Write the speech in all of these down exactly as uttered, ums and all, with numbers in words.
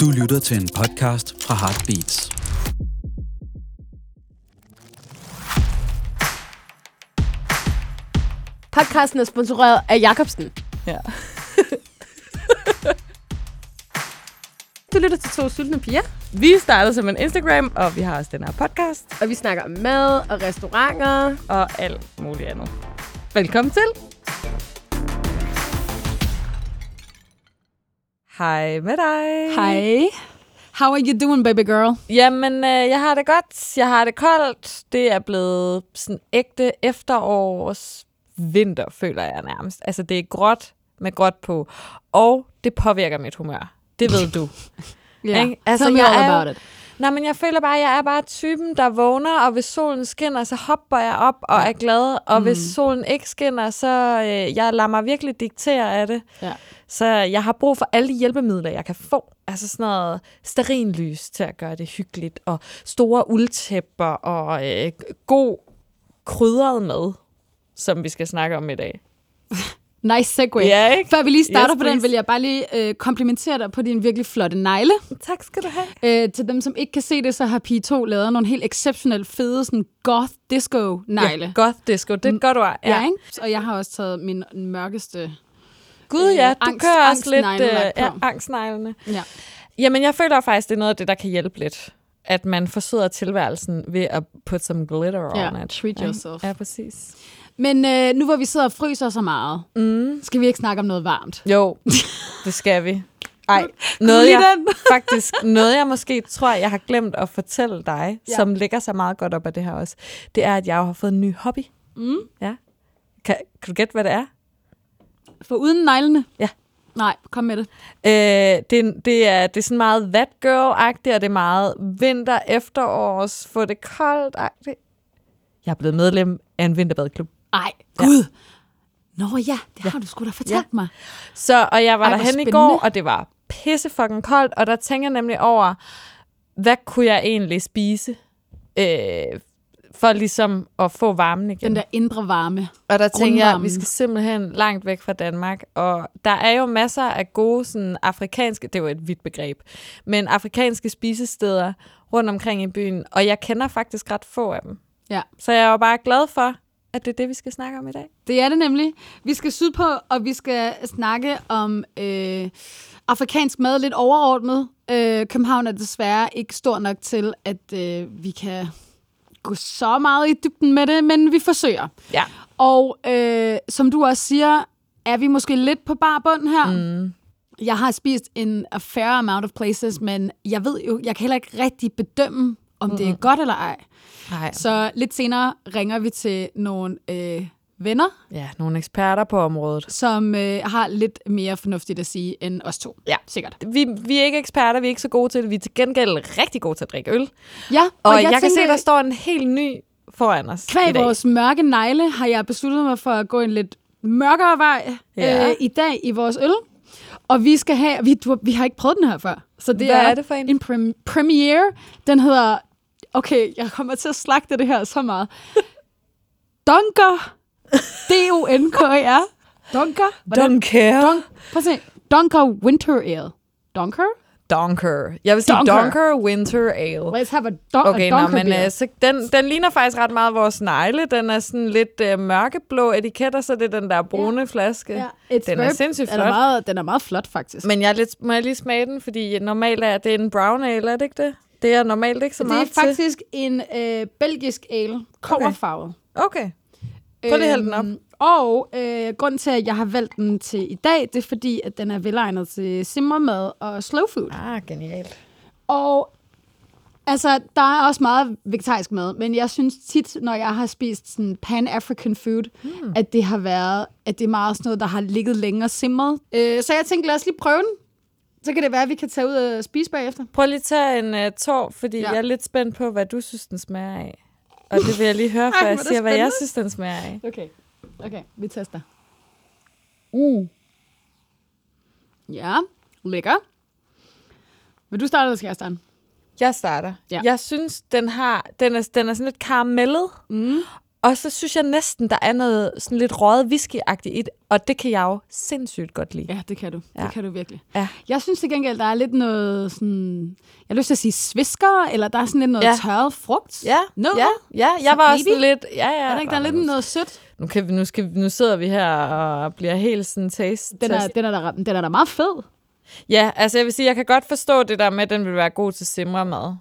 Du lytter til en podcast fra Heartbeats. Podcasten er sponsoreret af Jakobsen. Ja. Du lytter til to sultne piger. Vi startede som en Instagram, og vi har også den her podcast. Og vi snakker om mad og restauranter. Og alt muligt andet. Velkommen til. Hej med dig. Hej. How are you doing, baby girl? Jamen, øh, jeg har det godt. Jeg har det koldt. Det er blevet sådan ægte efterårs vinter, føler jeg nærmest. Altså, det er gråt med gråt på. Og det påvirker mit humør. Det ved du. Ja, yeah. Altså, tell me all about it. Nej, men jeg føler bare, at jeg er bare typen, der vågner, og hvis solen skinner, så hopper jeg op og er glad. Og mm. hvis solen ikke skinner, så øh, jeg lader mig virkelig diktere af det. Ja. Så jeg har brug for alle de hjælpemidler, jeg kan få. Altså sådan noget stearinlys til at gøre det hyggeligt, og store uldtæpper, og øh, god krydret mad, som vi skal snakke om i dag. Nice segue. Yeah, før vi lige starter yes, på den, vil jeg bare lige øh, komplimentere dig på din virkelig flotte negle. Tak skal du have. Æ, til dem, som ikke kan se det, så har Pige to lavet nogle helt exceptionelt fede sådan goth-disco-negle. Ja, goth-disco, det er godt ord. Ja, ja, ikke? Og jeg har også taget min mørkeste Gud ja, øh, angst, du kører også lidt øh, ja, angstneglene. Ja. Jamen, jeg føler faktisk, det er noget af det, der kan hjælpe lidt. At man forsøger tilværelsen ved at put some glitter on yeah, it. Treat yourself. Ja, præcis. Men øh, nu hvor vi sidder og fryser så meget, mm. skal vi ikke snakke om noget varmt? Jo, det skal vi. Ej, noget jeg, faktisk, noget jeg måske tror, jeg har glemt at fortælle dig, ja. som ligger så meget godt op af det her også, det er, at jeg har fået en ny hobby. Mm. Ja. Kan, kan du gætte, hvad det er? For uden neglene? Ja. Nej, kom med det. Øh, det, det, er, det er sådan meget that girl-agtigt, og det er meget vinter, efterårs, få det koldt-agtigt. Jeg er blevet medlem af en vinterbadklub. Ej, gud! Ja. Nå ja, det ja. har du sgu da fortalt ja. mig. Så, og jeg var Ej, derhen i går, og det var pissefucking koldt, og der tænker jeg nemlig over, hvad kunne jeg egentlig spise, øh, for ligesom at få varmen igen. Den der indre varme. Og der tænker jeg, vi skal simpelthen langt væk fra Danmark, og der er jo masser af gode sådan, afrikanske, det er jo et vidt begreb, men afrikanske spisesteder rundt omkring i byen, og jeg kender faktisk ret få af dem. Ja. Så jeg er jo bare glad for, at det er det, vi skal snakke om i dag. Det er det nemlig. Vi skal sydpå, og vi skal snakke om øh, afrikansk mad lidt overordnet. Øh, København er desværre ikke stor nok til, at øh, vi kan gå så meget i dybden med det, men vi forsøger. Ja. Og øh, som du også siger, er vi måske lidt på bar bund her. Mm. Jeg har spist en a fair amount of places, men jeg ved jo, jeg kan heller ikke rigtig bedømme, om mm. det er godt eller ej. Nej. Så lidt senere ringer vi til nogle øh, venner. Ja, nogle eksperter på området. Som øh, har lidt mere fornuftigt at sige end os to. Ja, sikkert. Vi, vi er ikke eksperter, vi er ikke så gode til det. Vi er til gengæld rigtig gode til at drikke øl. Ja, og, og jeg, jeg tænker, kan se, at der står en helt ny foran os. Kvæg vores mørke negle har jeg besluttet mig for at gå en lidt mørkere vej ja. øh, i dag i vores øl. Og vi skal have... Vi, du, vi har ikke prøvet den her før. Så det Hvad er, er det for en? En prem, premiere. Den hedder... Okay, jeg kommer til at slagte det her så meget. Dunker. D-O-N-K-E-R. Dunker. Dunker. Dun- Prøv at se. Dunker Winter Ale. Dunker? Dunker. Jeg vil sige Dunker, Dunker Winter Ale. Let's have a, dun- okay, a Dunker beer. Så den, den ligner faktisk ret meget vores negle. Den er sådan lidt øh, mørkeblå etiket, og så det er den der brune yeah. flaske. Yeah. Den er sindssygt flot. Er meget, den er meget flot, faktisk. Men jeg lidt, må jeg lige smage den, fordi normalt er det en brown ale, er det ikke det? Det er normalt ikke så meget til. Det er faktisk til. en øh, belgisk ale, kobberfarvet. Okay. Prøv lige at hælde den op. Og øh, grunden til, at jeg har valgt den til i dag, det er fordi, at den er velegnet til simmermad og slow food. Ah, genialt. Og altså, der er også meget vegetarisk mad, men jeg synes tit, når jeg har spist sådan pan-African food, hmm. at det har været, at det er meget sådan noget, der har ligget længere simret. Øh, så jeg tænkte, lad os lige prøve den. Så kan det være, at vi kan tage ud og spise bagefter. Prøv lige at tage en uh, tår, fordi ja. jeg er lidt spændt på, hvad du synes, den smager af. Og det vil jeg lige høre, før jeg siger, spændende. hvad jeg synes, den smager af. Okay, okay, vi tester. Uh. Ja, lækker. Vil du starte, eller skal jeg starte? Jeg starter. Ja. Jeg synes, den har, den er, den er sådan lidt karamellet. Mm. Og så synes jeg næsten, der er noget sådan lidt røget whisky-agtigt i det, og det kan jeg jo sindssygt godt lide. Ja, det kan du. Ja. Det kan du virkelig. Ja. Jeg synes til gengæld, der er lidt noget sådan... Jeg har lyst til at sige svisker, eller der er sådan lidt noget ja. tørret frugt. Ja, no, ja. ja. jeg var også lidt... Ja, ja. Er der ikke, der er lidt noget sødt? Nu, kan vi, nu, skal, nu sidder vi her og bliver helt sådan taste. Den er, den er, der, den er der meget fed. Ja, altså jeg vil sige, jeg kan godt forstå det der med, at den vil være god til simremad.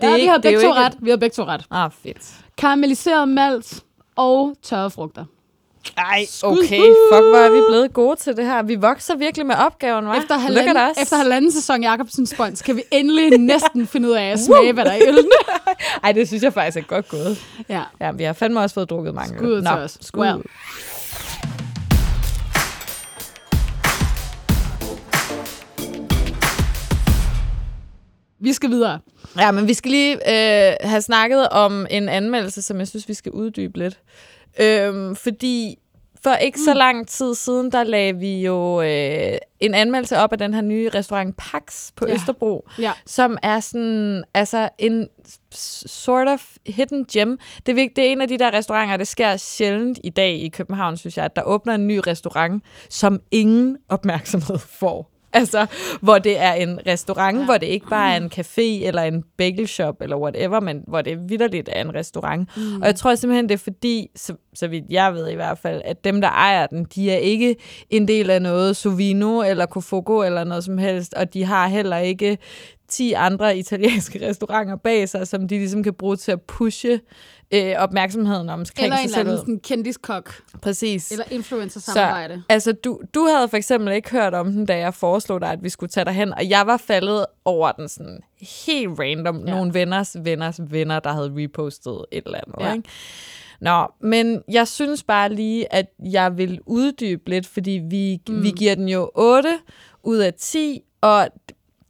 Det ja, ikke, vi har begge to ikke... ret. Vi har begge to ret. Ah, fedt. Karamelliseret malt og tørre frugter. Ej, okay. Fuck, hvor er vi blevet gode til det her. Vi vokser virkelig med opgaven, hva'? Efter halvanden, efter halvanden sæson Jakobsen Spons kan vi endelig næsten finde ud af at smage, hvad der er i ølene. Ej, det synes jeg faktisk er godt gået. Ja. Ja, vi har fandme også fået drukket mange. Skud til os. Skud. Well. Vi skal videre. Ja, men vi skal lige øh, have snakket om en anmeldelse, som jeg synes, vi skal uddybe lidt. Øhm, fordi for ikke mm. så lang tid siden, der lagde vi jo øh, en anmeldelse op af den her nye restaurant Pax på ja. Østerbro, ja. som er sådan altså en sort of hidden gem. Det er, det er en af de der restauranter, det sker sjældent i dag i København, synes jeg, at der åbner en ny restaurant, som ingen opmærksomhed får. Altså, hvor det er en restaurant, ja. hvor det ikke bare er en café eller en bagelshop eller whatever, men hvor det vitterligt er en restaurant. Mm. Og jeg tror simpelthen, det er fordi, så, så vidt jeg ved i hvert fald, at dem, der ejer den, de er ikke en del af noget Sauvino eller Cofoco eller noget som helst, og de har heller ikke ti andre italienske restauranter bag sig, som de ligesom kan bruge til at pushe øh, opmærksomheden omkring sig selv. Eller en eller anden kendiskok. Præcis. Eller influencer-samarbejde. Så, altså, du, du havde for eksempel ikke hørt om den, da jeg foreslog dig, at vi skulle tage derhen, og jeg var faldet over den sådan helt random. Ja. Nogle venners, venners, venner, der havde repostet et eller andet. Ja. Ikke? Nå, men jeg synes bare lige, at jeg vil uddybe lidt, fordi vi, mm. vi giver den jo otte ud af ti, og...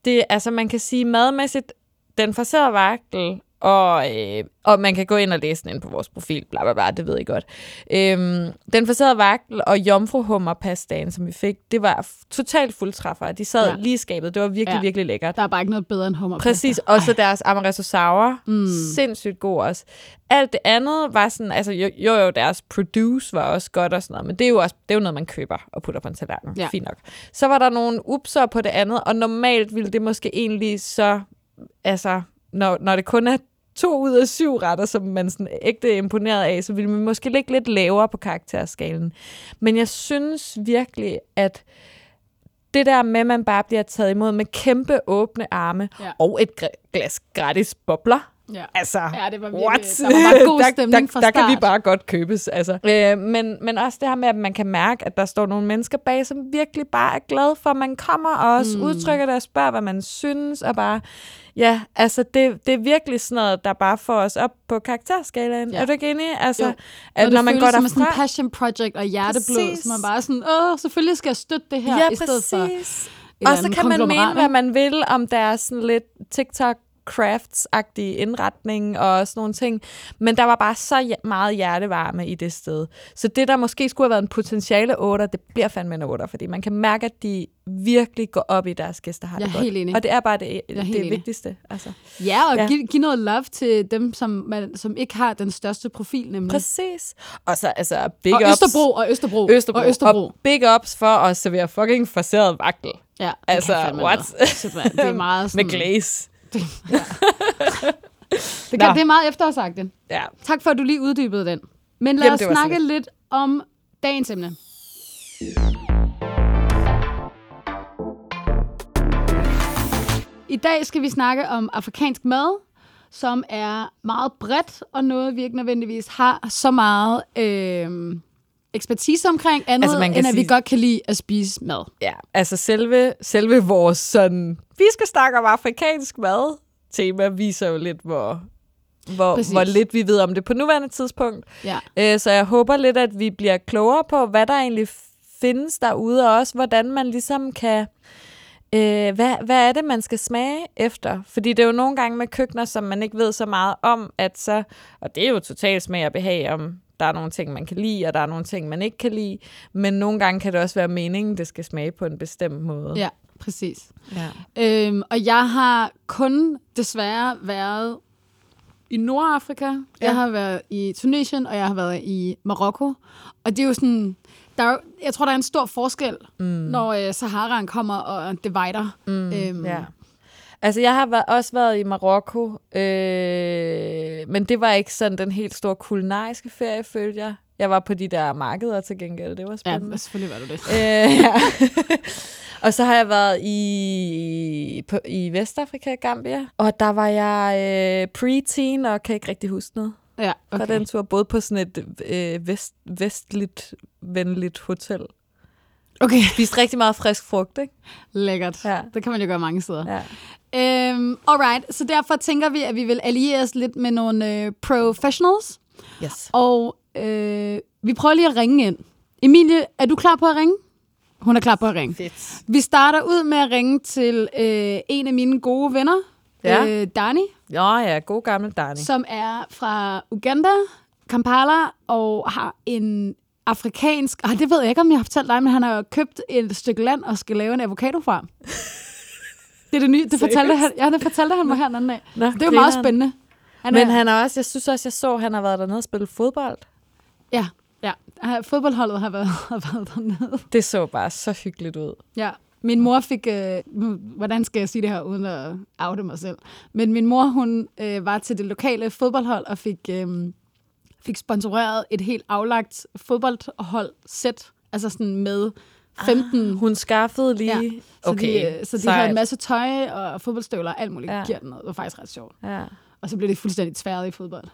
Det, altså man kan sige madmæssigt, den forserede vagtel, og, øh, og man kan gå ind og læse den ind på vores profil, bla bla bla, det ved I godt. Øhm, den forserede vagtel og jomfruhummerpastaen, som vi fik, det var totalt fuldtræffere. De sad ja. lige i skabet, det var virkelig, ja. virkelig lækkert. Der er bare ikke noget bedre end hummerpasta. Præcis, også deres amaretto sour, mm. sindssygt god også. Alt det andet var sådan, altså jo, jo jo, deres produce var også godt og sådan noget, men det er jo også det er jo noget, man køber og putter på en tallerken, ja. Fint nok. Så var der nogle upser på det andet, og normalt ville det måske egentlig så, altså når, når det kun er to ud af syv retter, som man sådan ægte imponeret af, så ville man måske ligge lidt lavere på karakterskalen. Men jeg synes virkelig, at det der med, at man bare bliver taget imod med kæmpe åbne arme, ja. og et glas gratis bobler, ja. Altså, ja, det var virkelig, what? Der var meget god stemning der, der, fra start. Der kan vi bare godt købes. Altså. Øh, men, men også det her med, at man kan mærke, at der står nogle mennesker bag, som virkelig bare er glade for, at man kommer og også mm. udtrykker det og spørger, hvad man synes. Og bare, ja, altså det, det er virkelig sådan noget, der bare får os op på karakterskalaen. Ja. Er du ikke enig? Altså, jo. At når, når man går derfra... som sådan en passion project og hjerteblod, så man bare sådan, åh, selvfølgelig skal jeg støtte det her, ja, i stedet for... Og så kan man mene, hvad man vil, om der er sådan lidt TikTok crafts-agtige indretning og sådan nogle ting, men der var bare så meget hjertevarme i det sted. Så det, der måske skulle have været en potentiale otter, det bliver fandme en otter, fordi man kan mærke, at de virkelig går op i deres gæster. Har jeg det er helt enig. Og det er bare det, er det vigtigste. Altså. Ja, og ja. Giv, giv noget love til dem, som, man, som ikke har den største profil, nemlig. Præcis. Og så altså big og ups. Østerbro og Østerbro. Østerbro. Og Østerbro. Og big ups for at servere fucking farseret vagtel. Ja, altså, what? Noget. Det er meget sådan... Med glaze. Det, ja. det, kan, det er meget eftersagten. Ja. Tak for, at du lige uddybede den. Men lad Jamen, os snakke lidt. lidt om dagens emne. I dag skal vi snakke om afrikansk mad, som er meget bredt, og noget, vi ikke nødvendigvis har så meget øh, ekspertise omkring, andet altså, end at sige... vi godt kan lide at spise mad. Ja, altså selve, selve vores sådan... Vi skal snakke om afrikansk mad. Tema viser jo lidt, hvor, hvor, hvor lidt vi ved om det på nuværende tidspunkt. Ja. Æ, så jeg håber lidt, at vi bliver klogere på, hvad der egentlig findes derude, og også hvordan man ligesom kan... Øh, hvad, hvad er det, man skal smage efter? Fordi det er jo nogle gange med køkkener, som man ikke ved så meget om, at så... Og det er jo totalt smag og behag om... Der er nogle ting, man kan lide, og der er nogle ting, man ikke kan lide. Men nogle gange kan det også være meningen, det skal smage på en bestemt måde. Ja, præcis. Ja. Øhm, og jeg har kun desværre været i Nordafrika, ja. Jeg har været i Tunesien, og jeg har været i Marokko. Og det er jo sådan... Der er, jeg tror, der er en stor forskel, mm. når øh, Saharaen kommer og divider. Mm. Øhm. Ja. Altså, jeg har været, også været i Marokko, øh, men det var ikke sådan den helt store kulinariske ferie, følte jeg. Jeg var på de der markeder til gengæld, det var spændende. Ja, selvfølgelig var du det. Øh, ja. Og så har jeg været i, på, i Vestafrika, Gambia, og der var jeg øh, pre-teen og kan ikke rigtig huske noget. Ja, okay. For den tur, både på sådan et øh, vest, vestligt, venligt hotel. Okay. Spiste rigtig meget frisk frugt, ikke? Lækkert. Ja. Det kan man jo gøre mange steder. Ja. Um, alright, så derfor tænker vi, at vi vil alliere os lidt med nogle øh, professionals. Yes. Og øh, vi prøver lige at ringe ind. Emilie, er du klar på at ringe? Hun er klar på at ringe. Fedt. Vi starter ud med at ringe til øh, en af mine gode venner, ja. øh, Dani. Ja, ja, god gammel Dani. Som er fra Uganda, Kampala, og har en afrikansk... Ah, det ved jeg ikke, om jeg har fortalt dig, men han har jo købt et stykke land og skal lave en avocado fra. Det er det nye. Det fortalte han, ja, det fortalte han mig her den anden dag. Nå, det er jo meget spændende. Han men er, han har også... Jeg synes også, jeg så, han har været dernede og spillet fodbold. Ja, ja. Fodboldholdet har været, har været dernede. Det så bare så hyggeligt ud. Ja. Min mor fik, øh, hvordan skal jeg sige det her, uden at oute mig selv, men min mor, hun øh, var til det lokale fodboldhold og fik, øh, fik sponsoreret et helt aflagt fodboldholdsæt, altså sådan med femten. Ah, hun skaffede lige, ja, så okay. De, så de havde en masse tøj og fodboldstøvler og alt muligt, ja. Giver den noget. Det var faktisk ret sjovt. Ja. Og så blev det fuldstændig tværet i fodbold.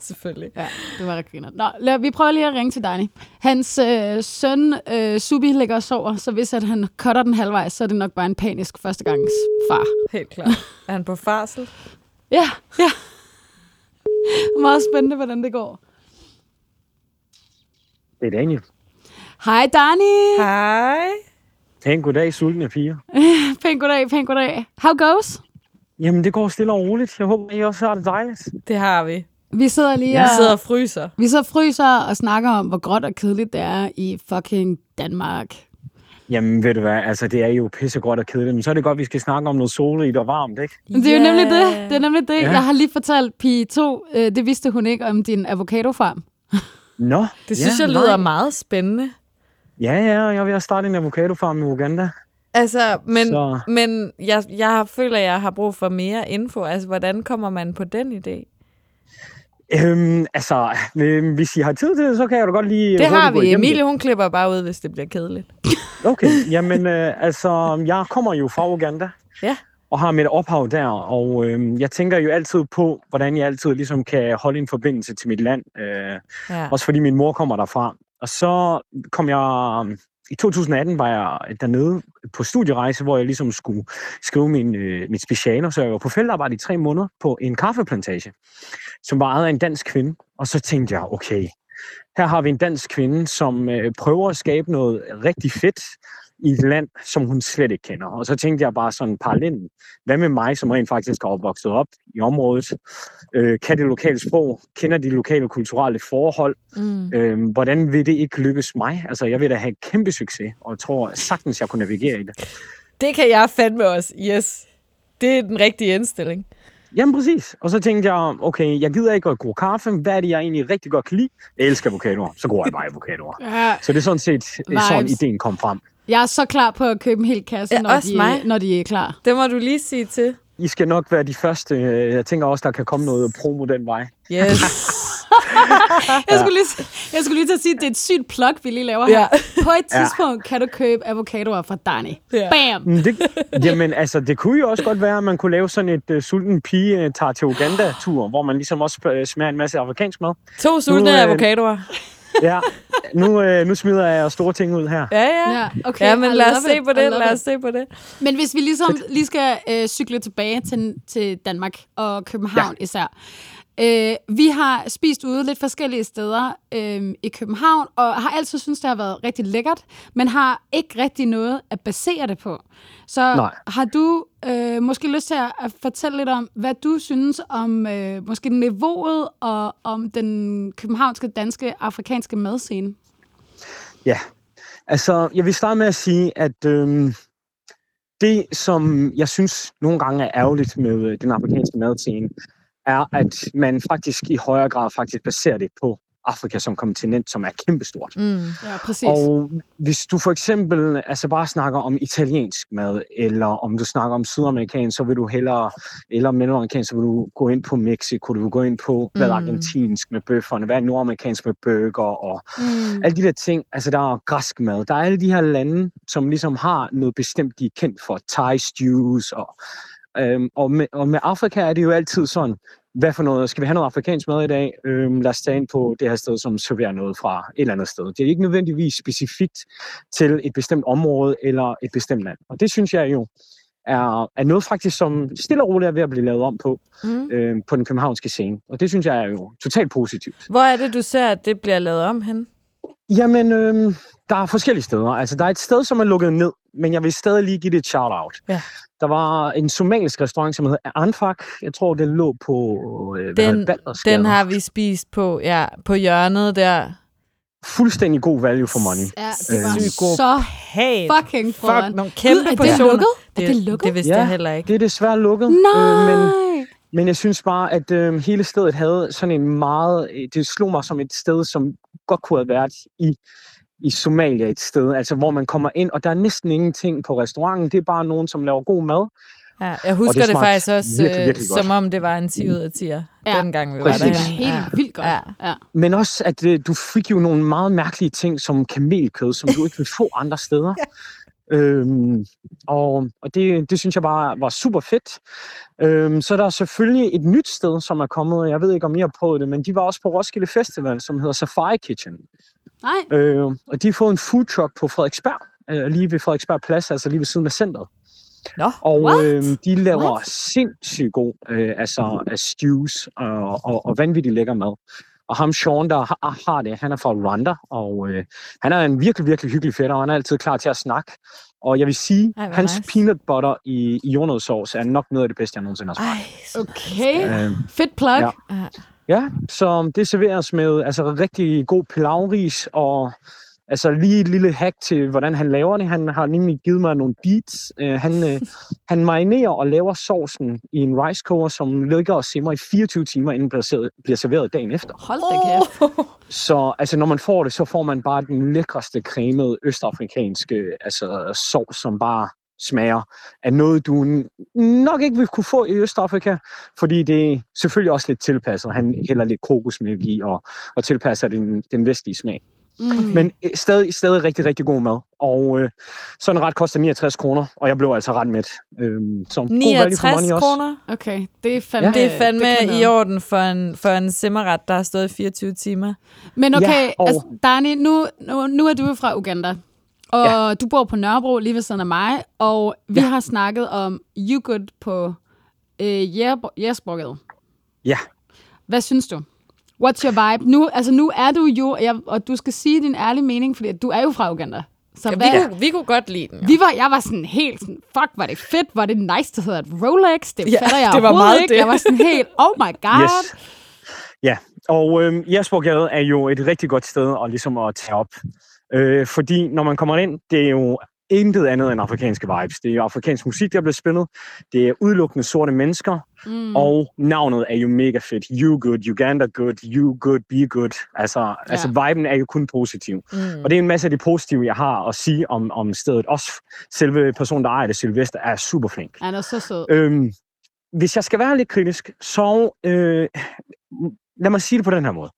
Selvfølgelig. Ja, det var ret griner. Nå, lad, vi prøver lige at ringe til Dani. Hans øh, søn, øh, Subi, ligger og sover, så hvis at han cutter den halvvejs, så er det nok bare en panisk førstegangs far. Helt klart. Er han på farsel? Ja, ja. Meget spændende, hvordan det går. Det er Daniel. Hej, Dani. Hej. Pæn goddag, sultne piger. Pæn goddag, pæn goddag. How goes? Jamen, det går stille og roligt. Jeg håber, I også har det dejligt. Det har vi. Vi sidder lige og, sidder og fryser. Vi sidder og fryser og snakker om, hvor gråt og kedeligt det er i fucking Danmark. Jamen, ved du hvad, altså det er jo pissegråt og kedeligt, men så er det godt, vi skal snakke om noget soligt og varmt, ikke? Yeah. Det er jo nemlig det. Det er nemlig det. Yeah. Jeg har lige fortalt pige to, øh, det vidste hun ikke om din avocadofarm. Nå. No. Det synes yeah, jeg lyder nej. meget spændende. Ja, ja, jeg vil have startet en avocadofarm i Uganda. Altså, men, så. men jeg, jeg føler, jeg har brug for mere info. Altså, hvordan kommer man på den idé? Øhm, altså, øh, hvis I har tid til det, så kan jeg jo godt lige... Det har vi. Emilie, hun klipper bare ud, hvis det bliver kedeligt. Okay, jamen øh, altså, jeg kommer jo fra Uganda, ja. Og har mit ophav der, og øh, jeg tænker jo altid på, hvordan jeg altid ligesom kan holde en forbindelse til mit land. Øh, ja. Også fordi min mor kommer derfra. Og så kom jeg... I to tusind atten var jeg dernede på studierejse, hvor jeg ligesom skulle skrive min, øh, mit speciale, så jeg var på feltarbejde i tre måneder på en kaffeplantage, som var ejet af en dansk kvinde. Og så tænkte jeg, okay, her har vi en dansk kvinde, som øh, prøver at skabe noget rigtig fedt i et land, som hun slet ikke kender. Og så tænkte jeg bare sådan parallellen. Hvad med mig, som rent faktisk har opvokset op i området? Øh, kan det lokale sprog? Kender de lokale kulturelle forhold? Mm. Øh, hvordan vil det ikke lykkes mig? Altså, jeg vil da have kæmpe succes, og jeg tror sagtens, jeg kunne navigere i det. Det kan jeg fandme også, yes. Det er den rigtige indstilling. Jamen præcis. Og så tænkte jeg, okay, jeg gider ikke at gode kaffe. Hvad er det, jeg egentlig rigtig godt kan lide? Jeg elsker avocadoer. Så går jeg bare avocadoer. Ja. Så det er sådan set sådan, ideen kom frem. Jeg er så klar på at købe en hel kasse, ja, når, de, når de er klar. Det må du lige sige til. I skal nok være de første. Jeg tænker også, der kan komme noget promo den vej. Yes. jeg, skulle lige, jeg skulle lige til at sige, at det er et sygt plug, vi lige laver her. Ja. På et tidspunkt ja. kan du købe avocadoer fra Dani. Ja. Bam! Det, jamen altså, det kunne jo også godt være, at man kunne lave sådan et uh, sulten pige tager til Uganda-tur, hvor man ligesom også smager en masse afrikansk mad. To sultne øh, avocadoer. Ja, nu, øh, nu smider jeg store ting ud her. Ja, ja. ja, okay. ja men lad os se på det, lad os se på det. Men hvis vi ligesom lige skal øh, cykle tilbage til, til Danmark og København ja. især. Øh, vi har spist ude lidt forskellige steder øh, i København, og har altid synes det har været rigtig lækkert, men har ikke rigtig noget at basere det på. Så Nej. har du øh, måske lyst til at fortælle lidt om, hvad du synes om øh, måske niveauet og om den københavnske, danske, afrikanske madscene? Ja, altså jeg vil starte med at sige, at øh, det som jeg synes nogle gange er ærgerligt med den afrikanske madscene, er, at man faktisk i højere grad faktisk baserer det på Afrika som kontinent, som er kæmpestort. Mm, ja, præcis. Og hvis du for eksempel altså bare snakker om italiensk mad, eller om du snakker om sydamerikansk, så vil du hellere, eller mellemamerikansk, så vil du gå ind på Mexico, du vil gå ind på, hvad er argentinsk med bøfferne, hvad er nordamerikansk med burger, og mm. alle de der ting. Altså der er græsk mad. Der er alle de her lande, som ligesom har noget bestemt, de er kendt for. Thai stews, og, øhm, og, med, og med Afrika er det jo altid sådan, hvad for noget? Skal vi have noget afrikansk mad i dag? Øhm, lad os tage ind på det her sted, som serverer noget fra et eller andet sted. Det er ikke nødvendigvis specifikt til et bestemt område eller et bestemt land. Og det synes jeg jo er, er noget faktisk, som stille og roligt er ved at blive lavet om på, mm. øhm, på den københavnske scene. Og det synes jeg er jo totalt positivt. Hvor er det, du ser, at det bliver lavet om hen? Jamen, øhm, der er forskellige steder. Altså, der er et sted, som er lukket ned, men jeg vil stadig lige give det et shout-out. Ja. Der var en somalisk restaurant, som hedder Anfag. Jeg tror, den lå på øh, den, den har vi spist på, ja, på hjørnet der. Fuldstændig god value for money. Ja, det var øh, så hate. Fucking foran. Fuck, nogle kæmpe Gud, er det lukket? Det, er det lukket? Det vidste ja, jeg heller ikke. Det er desværre lukket. Nej! Øh, men, men jeg synes bare, at øh, hele stedet havde sådan en meget... Det slog mig som et sted, som godt kunne have været i... i Somalia et sted, altså hvor man kommer ind, og der er næsten ingenting på restauranten. Det er bare nogen, som laver god mad. Ja, jeg husker og det, det faktisk også, virkelig, virkelig som om det var en ti ud af ti, ja, dengang vi præcis. Var der. Ja, helt ja. Vildt godt. Ja. Ja. Men også, at du fik jo nogle meget mærkelige ting, som kamelkød, som du ikke vil få andre steder. ja. øhm, og og det, det synes jeg bare var super fedt. Øhm, så der er selvfølgelig et nyt sted, som er kommet, jeg ved ikke, om I har prøvet det, men de var også på Roskilde Festival, som hedder Safari Kitchen. Øh, og de har fået en food truck på Frederiksberg, øh, lige ved Frederiksberg Plads, altså lige ved siden af centret. No. Og øh, de laver What? sindssygt god øh, altså, stews og, og, og vanvittigt lækker mad. Og ham Sean, der har, har det, han er fra Rwanda, og øh, han er en virkelig, virkelig hyggelig fætter, og han er altid klar til at snakke. Og jeg vil sige, Ej, hans nice. peanut butter i, i jordnødsauce er nok noget af det bedste, jeg nogensinde har smagt. Okay, øh, fedt plug. Ja. Ja, så det serveres med altså rigtig god pilavris, og altså lige et lille hack til, hvordan han laver det. Han har nemlig givet mig nogle beats. Uh, han, uh, han marinerer og laver sovsen i en rice cooker, som ligger og simmer i fireogtyve timer, inden den bliver serveret dagen efter. Hold da kæft. Oh. Så altså, når man får det, så får man bare den lækreste cremede østafrikanske altså, sovs, som bare... smager af noget, du nok ikke vil kunne få i Østafrika, fordi det er selvfølgelig også lidt tilpasset. Han hælder lidt kokosmælk i og, og tilpasser den, den vestlige smag. Mm. Men stadig, stadig rigtig, rigtig god mad. Og øh, sådan en ret koster niogtres kroner, og jeg blev altså ret mæt. Øhm, så niogtres kroner? Okay, det er fandme, ja. det er fandme det i orden for en, for en simmerret, der har stået fireogtyve timer. Men okay, ja, og... altså, Dani, nu, nu, nu er du fra Uganda. Og ja. du bor på Nørrebro, lige ved siden af mig, og vi ja. har snakket om Yougood på øh, Jægersborg. Ja. Hvad synes du? What's your vibe? Nu, altså, nu er du jo, jeg, og du skal sige din ærlige mening, fordi du er jo fra Uganda. Så ja, hvad, vi, kunne, vi kunne godt lide den. Jo. Vi var, jeg var sådan helt sådan, fuck, var det fedt, var det nice, det hedder et Rolex, det ja, fatter jeg det var meget ikke. Det. Jeg var sådan helt, oh my god. Yes. Ja, og øh, Jægersborg er jo et rigtig godt sted at, ligesom at tage op. Øh, fordi når man kommer ind, det er jo intet andet end afrikanske vibes. Det er jo afrikansk musik, der bliver spillet. Det er udelukkende sorte mennesker. Mm. Og navnet er jo mega fedt. Yougood, Uganda good, Yougood, be good. Altså, ja. altså viben er jo kun positiv. Mm. Og det er en masse af de positive, jeg har at sige om, om stedet. Også selve personen, der ejer det, Silvester, er super flink. Han er så sød. Øhm, hvis jeg skal være lidt kritisk, så øh, lad mig sige det på den her måde.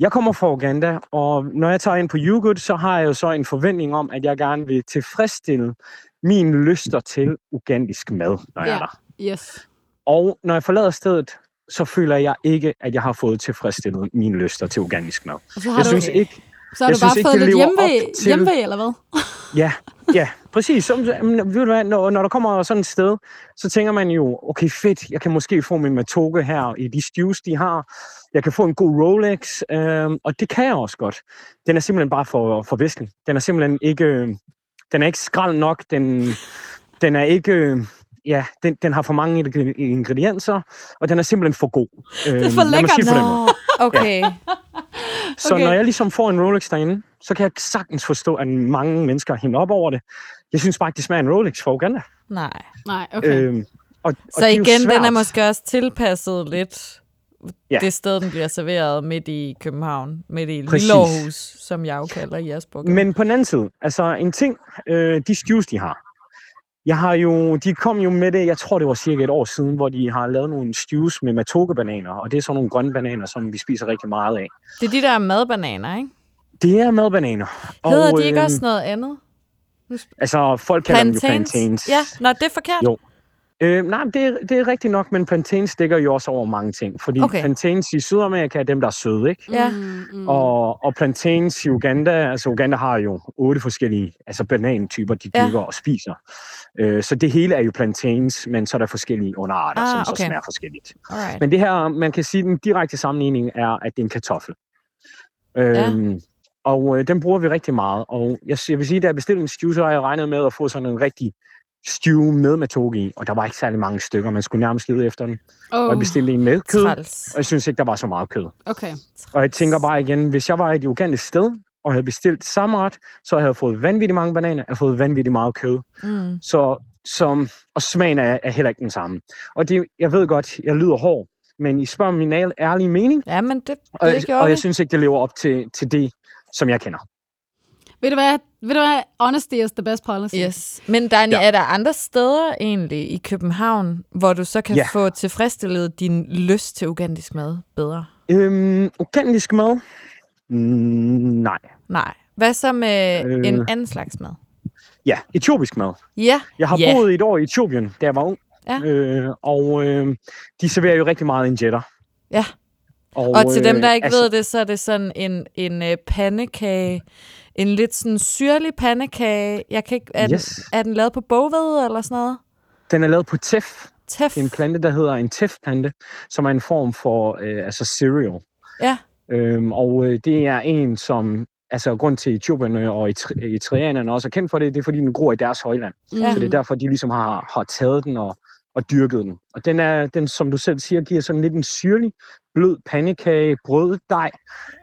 Jeg kommer fra Uganda, og når jeg tager ind på Yougood, så har jeg jo så en forventning om, at jeg gerne vil tilfredsstille mine lyster til ugandisk mad, når ja. jeg er der. Yes. Og når jeg forlader stedet, så føler jeg ikke, at jeg har fået tilfredsstillet mine lyster til ugandisk mad. Så har jeg du synes ikke, ikke så har jeg du bare synes, fået lidt hjemvæg, til... hjemvæg, eller hvad? ja, ja, præcis. Så, når, når der kommer sådan et sted, så tænker man jo, okay fedt, jeg kan måske få min matoke her i de stews, de har. Jeg kan få en god Rolex, øh, og det kan jeg også godt. Den er simpelthen bare for, for vestlig. Den er simpelthen ikke, øh, den er ikke skrald nok. Den, den er ikke, øh, ja, den, den har for mange ingredienser, og den er simpelthen for god. Øh, det er for lækkert. No. Okay. Ja. Så okay. når jeg ligesom får en Rolex derinde, så kan jeg sagtens forstå, at mange mennesker hænger op over det. Jeg synes bare ikke, det smager en Rolex for Uganda. Nej. Nej, okay. Øh, og, og så igen, den er måske også tilpasset lidt. ja. det sted, den bliver serveret midt i København, midt i Lille Aarhus, som jeg jo kalder jeres bukker. Men på den anden side, altså en ting, øh, de stews, de har. Jeg har jo, de kom jo med det, jeg tror det var cirka et år siden, hvor de har lavet nogle stews med matokebananer, og det er sådan nogle grønne bananer, som vi spiser rigtig meget af. Det er de der madbananer, ikke? Det er madbananer. Hedder og, de ikke øh, også noget andet? Altså, folk kalder dem jo plantains. Ja, nå, det er forkert. Jo. Øh, nej, det er, det er rigtigt nok, men plantains dækker jo også over mange ting. Fordi okay. plantains i Sydamerika er dem, der er søde, ikke? Ja. Mm. Og, og plantains i Uganda, altså Uganda har jo otte forskellige altså banantyper, de dyrker ja. og spiser. Øh, så det hele er jo plantains, men så er der forskellige underarter, ah, som så okay. smager forskelligt. Alright. Men det her, man kan sige, den direkte sammenligning er, at det er en kartoffel. Øh, ja. Og øh, den bruger vi rigtig meget. Og jeg, jeg vil sige, da jeg bestilte en stew, så har jeg regnet med at få sådan en rigtig stew med matoge i, og der var ikke særlig mange stykker. Man skulle nærmest lede efter den. Oh, og jeg bestilte en med kød, træls. Og jeg synes ikke, der var så meget kød. Okay. Og jeg tænker bare igen, hvis jeg var et ukendt sted, og havde bestilt samme ret, så havde jeg fået vanvittigt mange bananer, og fået vanvittigt meget kød. Mm. Så, som, og smagen er, er heller ikke den samme. Og det, jeg ved godt, jeg lyder hård, men I spørger min ærlige mening. Ja, men det, det og, det og jeg synes ikke, det lever op til, til det, som jeg kender. Ved du hvad? Ved du hvad? Honesty is the best policy. Yes. Men Dani, ja. er der andre steder egentlig i København, hvor du så kan ja. få tilfredsstillet din lyst til ugandisk mad bedre? Øhm, ugandisk mad? Mm, nej. Nej. Hvad så med øh... en anden slags mad? Ja, etiopisk mad. Ja. Jeg har ja. boet et år i Etiopien, da jeg var ung. Ja. Øh, og øh, de serverer jo rigtig meget injetter. Ja. Og, og til øh, dem, der ikke altså... ved det, så er det sådan en, en øh, pandekage... En lidt sådan syrlig pandekage. Jeg kan ikke, er, yes. den, er den lavet på boghvede eller sådan noget? Den er lavet på tef. Tef. En plante, der hedder en tefplante, som er en form for øh, altså cereal. Ja. Øhm, og øh, det er en, som... Altså, grund til etiopierne og eritreanerne også er kendt for det, det er, fordi den gror i deres højland. Ja. Så det er derfor, de ligesom har, har taget den og, og dyrket den. Og den er, den, som du selv siger, giver sådan lidt en syrlig, blød pandekage, brøddej,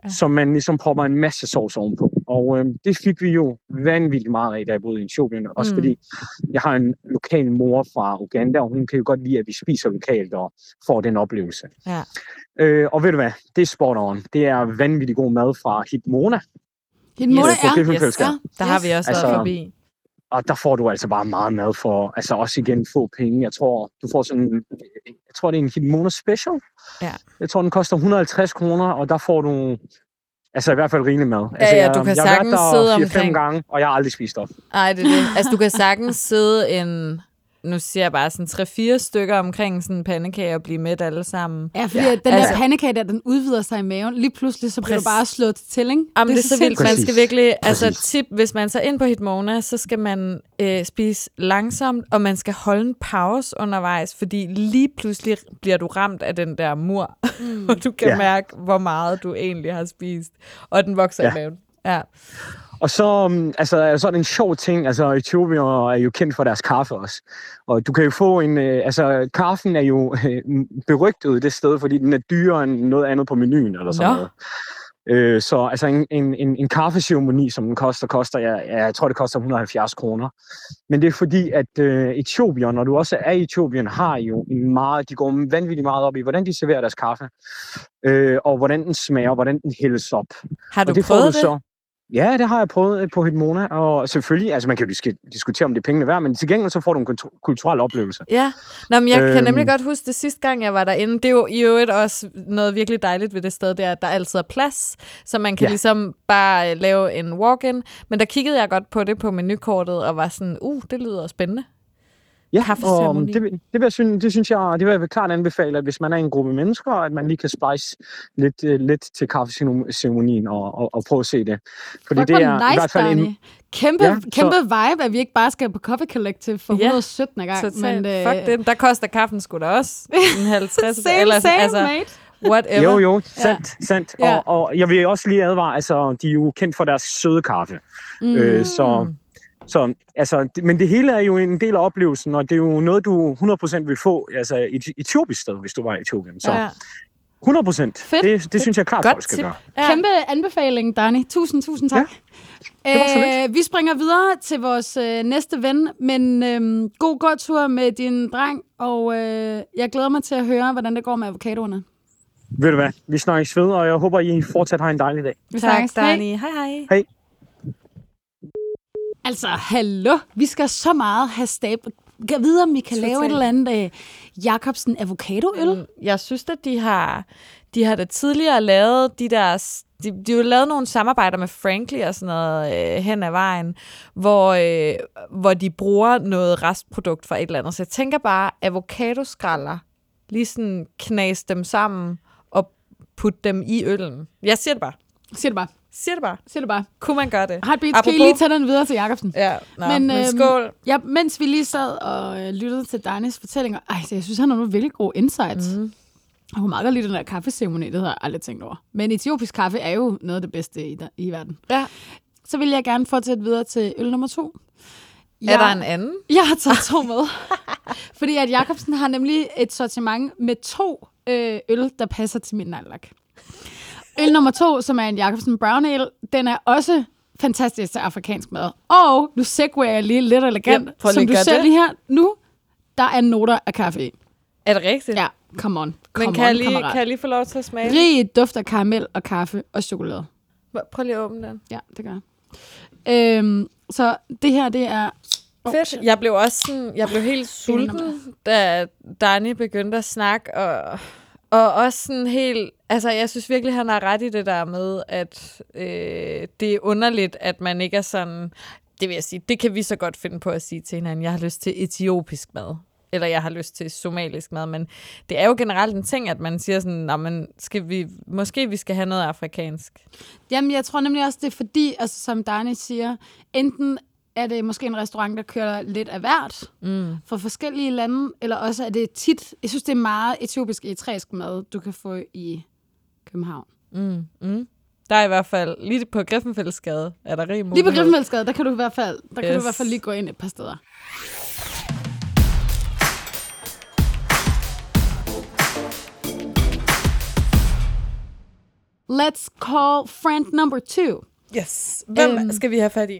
ja. som man ligesom propper en masse sovs ovenpå. Og øh, det fik vi jo vanvittigt meget af, da jeg boede i Etiopien. Også mm. fordi jeg har en lokal mor fra Uganda, og hun kan jo godt lide, at vi spiser lokalt og får den oplevelse. Ja. Øh, og ved du hvad? Det er spot on. Det er vanvittigt god mad fra Hitmona. Hitmona yes. er? Yes, yes. Der har vi også altså, været forbi. Og der får du altså bare meget mad for, altså også igen få penge. Jeg tror, du får sådan, jeg tror det er en Hitmona special. Ja. Jeg tror, den koster hundrede og halvtreds kroner, og der får du... Altså i hvert fald rigelig mad. Altså, ja, ja, du kan jeg, sagtens jeg sidde omkring... Jeg har fem gange, og jeg har aldrig spist op. Nej, det er det. Altså du kan sagtens sidde en... Nu siger jeg bare sådan tre-fire stykker omkring sådan en pandekage og blive med alle sammen. Ja, fordi ja. den altså... der pandekage der, den udvider sig i maven. Lige pludselig, så bliver Præcis. du bare slået til, ikke? Jamen det, det er så vildt. Man skal virkelig... Altså tip, hvis man så ind på Hitmona, så skal man øh, spise langsomt, og man skal holde en pause undervejs, fordi lige pludselig bliver du ramt af den der mur, mm. og du kan ja. mærke, hvor meget du egentlig har spist. Og den vokser ja. i maven. Ja. Og så, altså, så er det en sjov ting, altså etiopier er jo kendt for deres kaffe også. Og du kan jo få en, altså kaffen er jo berygtet det sted, fordi den er dyrere end noget andet på menuen eller sådan noget. Øh, så altså en, en, en, en kaffeceremoni, som den koster, koster jeg, jeg tror det koster hundrede og halvfjerds kroner. Men det er fordi, at øh, etiopier, når du også er i Etiopien, har jo en meget, de går vanvittigt meget op i, hvordan de serverer deres kaffe, øh, og hvordan den smager, og hvordan den hældes op. Har du det prøvet det? Så, ja, det har jeg prøvet på Hitmona, og selvfølgelig, altså man kan jo diskutere, om det er pengene værd, men til gengæld så får du en kultur- kulturel oplevelse. Ja, nå, men jeg øhm. kan nemlig godt huske det sidste gang, jeg var derinde. Det er jo i øvrigt også noget virkelig dejligt ved det sted, det er, at der altid er plads, så man kan ja. ligesom bare lave en walk-in. Men der kiggede jeg godt på det på menukortet og var sådan, uh, det lyder spændende. Ja, og det, det, det, synes, det synes jeg, det vil jeg klart anbefale, at hvis man er en gruppe mennesker, at man lige kan spice lidt, uh, lidt til kaffeceremonien og, og, og prøve at se det. Fordi det er nice, i hvert fald en kæmpe, ja, kæmpe så... vibe, at vi ikke bare skal på Coffee Collective for ja. hundrede og sytten gang. Så, men, uh... fuck det, der koster kaffen sgu da også en halvtreds. same, eller, same, altså, mate. Whatever. Jo, jo, sandt, ja. sandt. Ja. Og, og jeg vil også lige advare, altså, de er jo kendt for deres søde kaffe, mm. øh, så... Så, altså, men det hele er jo en del af oplevelsen, og det er jo noget, du hundrede procent vil få altså, i et etiopisk sted, hvis du var i Etiopien. Så ja. hundrede procent, det, det synes jeg klart, folk skal gøre. Ja. Kæmpe anbefaling, Dani. Tusind, tusind tak. Ja. Æh, vi springer videre til vores øh, næste ven, men øh, god gåtur med din dreng, og øh, jeg glæder mig til at høre, hvordan det går med avocadoerne. Ved du hvad? Vi snakkes ved, og jeg håber, I fortsat har en dejlig dag. Vi snakkes, Danny. Hej, hej. Hej. Altså, hallo. Vi skal så meget have stab... Kan vide, om vi kan Total. lave et eller andet øh, Jakobsen avocadoøl? Jeg synes, at de har... De har da tidligere lavet de der... De, de har lavet nogle samarbejder med Frankly og sådan noget øh, hen ad vejen, hvor, øh, hvor de bruger noget restprodukt fra et eller andet. Så jeg tænker bare, avocadoskralder, lige sådan knas dem sammen og putte dem i øllen. Jeg siger det bare. Siger det bare. Siger det bare. Siger det bare. Kunne man gøre det? Heartbeats, kan I lige tage den videre til Jakobsen? Ja, nå, men, men skål. Øhm, ja, mens vi lige sad og øh, lyttede til Darnis fortællinger, ej, jeg synes, han har nogle virkelig gode insights. Mm. Hun meget lige den der kaffeceremoni, det havde jeg aldrig tænkt over. Men etiopisk kaffe er jo noget af det bedste i, der, i verden. Ja. Så vil jeg gerne fortsætte videre til øl nummer to. Jeg, er der en anden? Jeg har taget to med. Fordi at Jakobsen har nemlig et sortiment med to øh, øl, der passer til min nejlak. Øl nummer to, som er en Jakobsen Brown Ale, den er også fantastisk til afrikansk mad. Og nu segwayer jeg lige lidt elegant, ja, som du ser lige her nu. Der er noter af kaffe i. Er det rigtigt? Ja, come on. Come Men kan, on, jeg lige, kan jeg lige få lov til at smage? Rig duft af karamel og kaffe og chokolade. Prøv lige at åbne den. Ja, det gør jeg. Øhm, så det her, det er... Oh, fedt. Jeg blev også sådan, jeg blev helt sulten, da Danny begyndte at snakke. Og, og også sådan helt... Altså, jeg synes virkelig, han har ret i det der med, at øh, det er underligt, at man ikke er sådan... Det vil jeg sige, det kan vi så godt finde på at sige til hinanden. Jeg har lyst til etiopisk mad. Eller jeg har lyst til somalisk mad, men det er jo generelt en ting, at man siger sådan, nå, men skal vi, måske vi skal have noget afrikansk. Jamen, jeg tror nemlig også, det er fordi, altså, som Dani siger, enten er det måske en restaurant, der kører lidt af hvert mm. fra forskellige lande, eller også er det tit, jeg synes, det er meget etiopisk eritreisk mad, du kan få i København. Mm. Mm. Der er i hvert fald, lige på Griffenfeldsgade, er der rig mulighed. Lige på Griffenfeldsgade, der kan du i hvert fald, der yes. kan du i hvert fald lige gå ind et par steder. Let's call friend number two. Yes. Hvem um, skal vi have fat i?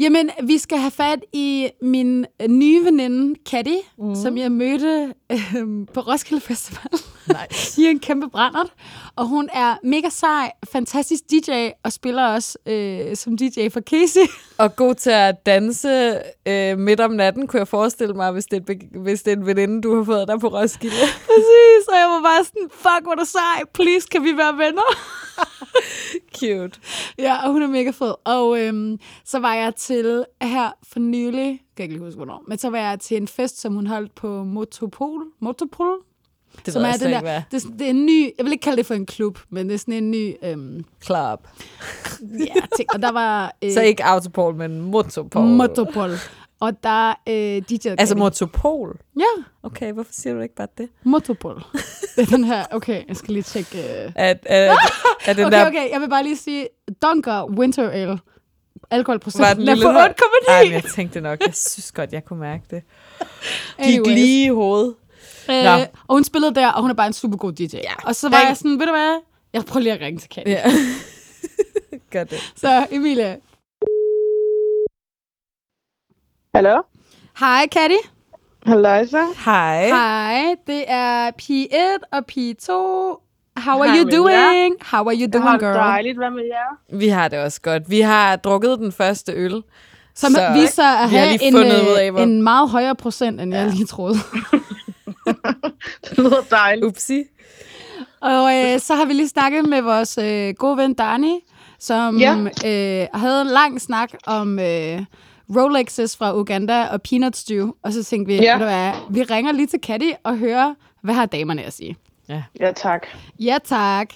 Jamen, vi skal have fat i min nye veninde, Katty, mm. som jeg mødte øhm, på Roskilde Festival. Nice. I en kæmpe brændert. Og hun er mega sej, fantastisk D J, og spiller også øh, som D J for Casey. Og god til at danse øh, midt om natten, kunne jeg forestille mig, hvis det er, hvis det er en veninde, du har fået der på Roskilde. Præcis, og jeg var bare sådan, fuck, hvor du sej, please, kan vi være venner? Cute. Ja, og hun er mega fed. Og øhm, så var jeg til her for nylig, jeg kan ikke lige huske hvornår, men så var jeg til en fest, som hun holdt på Motopol. Motopol? Det som er den der, det, er, det er en ny, jeg vil ikke kalde det for en klub, men det er sådan en ny... Øhm, Club. Ja, ting. Og der var... Øh, så ikke Autopol, men Motopol. Motopol. Og der øh, D J'ede... Altså Motopol? Ja. Okay, hvorfor siger du ikke bare det? Motopol. Det er den her... Okay, jeg skal lige tjekke... Øh. At, at, at den okay, der... okay, jeg vil bare lige sige... Dunker Winter Ale. Alkoholprocent. Var den lille... Ej, jeg tænkte nok. Jeg synes godt, jeg kunne mærke det. Gik lige i hovedet. Øh, og hun spillede der, og hun er bare en super god D J. Ja. Og så var Ring. jeg sådan, ved du hvad? Jeg prøver lige at ringe til Katty. Ja. Gør det. Så Emilie... Hallo? Hej, Katty. Hallo, så. Hej. Hej, det er P et og P to. How are Hej you doing? Jer. How are you doing, girl? Det er dejligt, hvad med jer? Vi har det også godt. Vi har drukket den første øl. Som så viser at vi have en, af, hvor... en meget højere procent, end ja. jeg lige troede. Det lyder dejligt. Upsi. Og øh, så har vi lige snakket med vores øh, gode ven, Dani, som ja. øh, havde en lang snak om... Øh, Rolexes fra Uganda og Peanut Stew, og så tænkte vi, ja. hvad, vi ringer lige til Katty og hører, hvad har damerne at sige? Ja, ja tak. Ja, tak.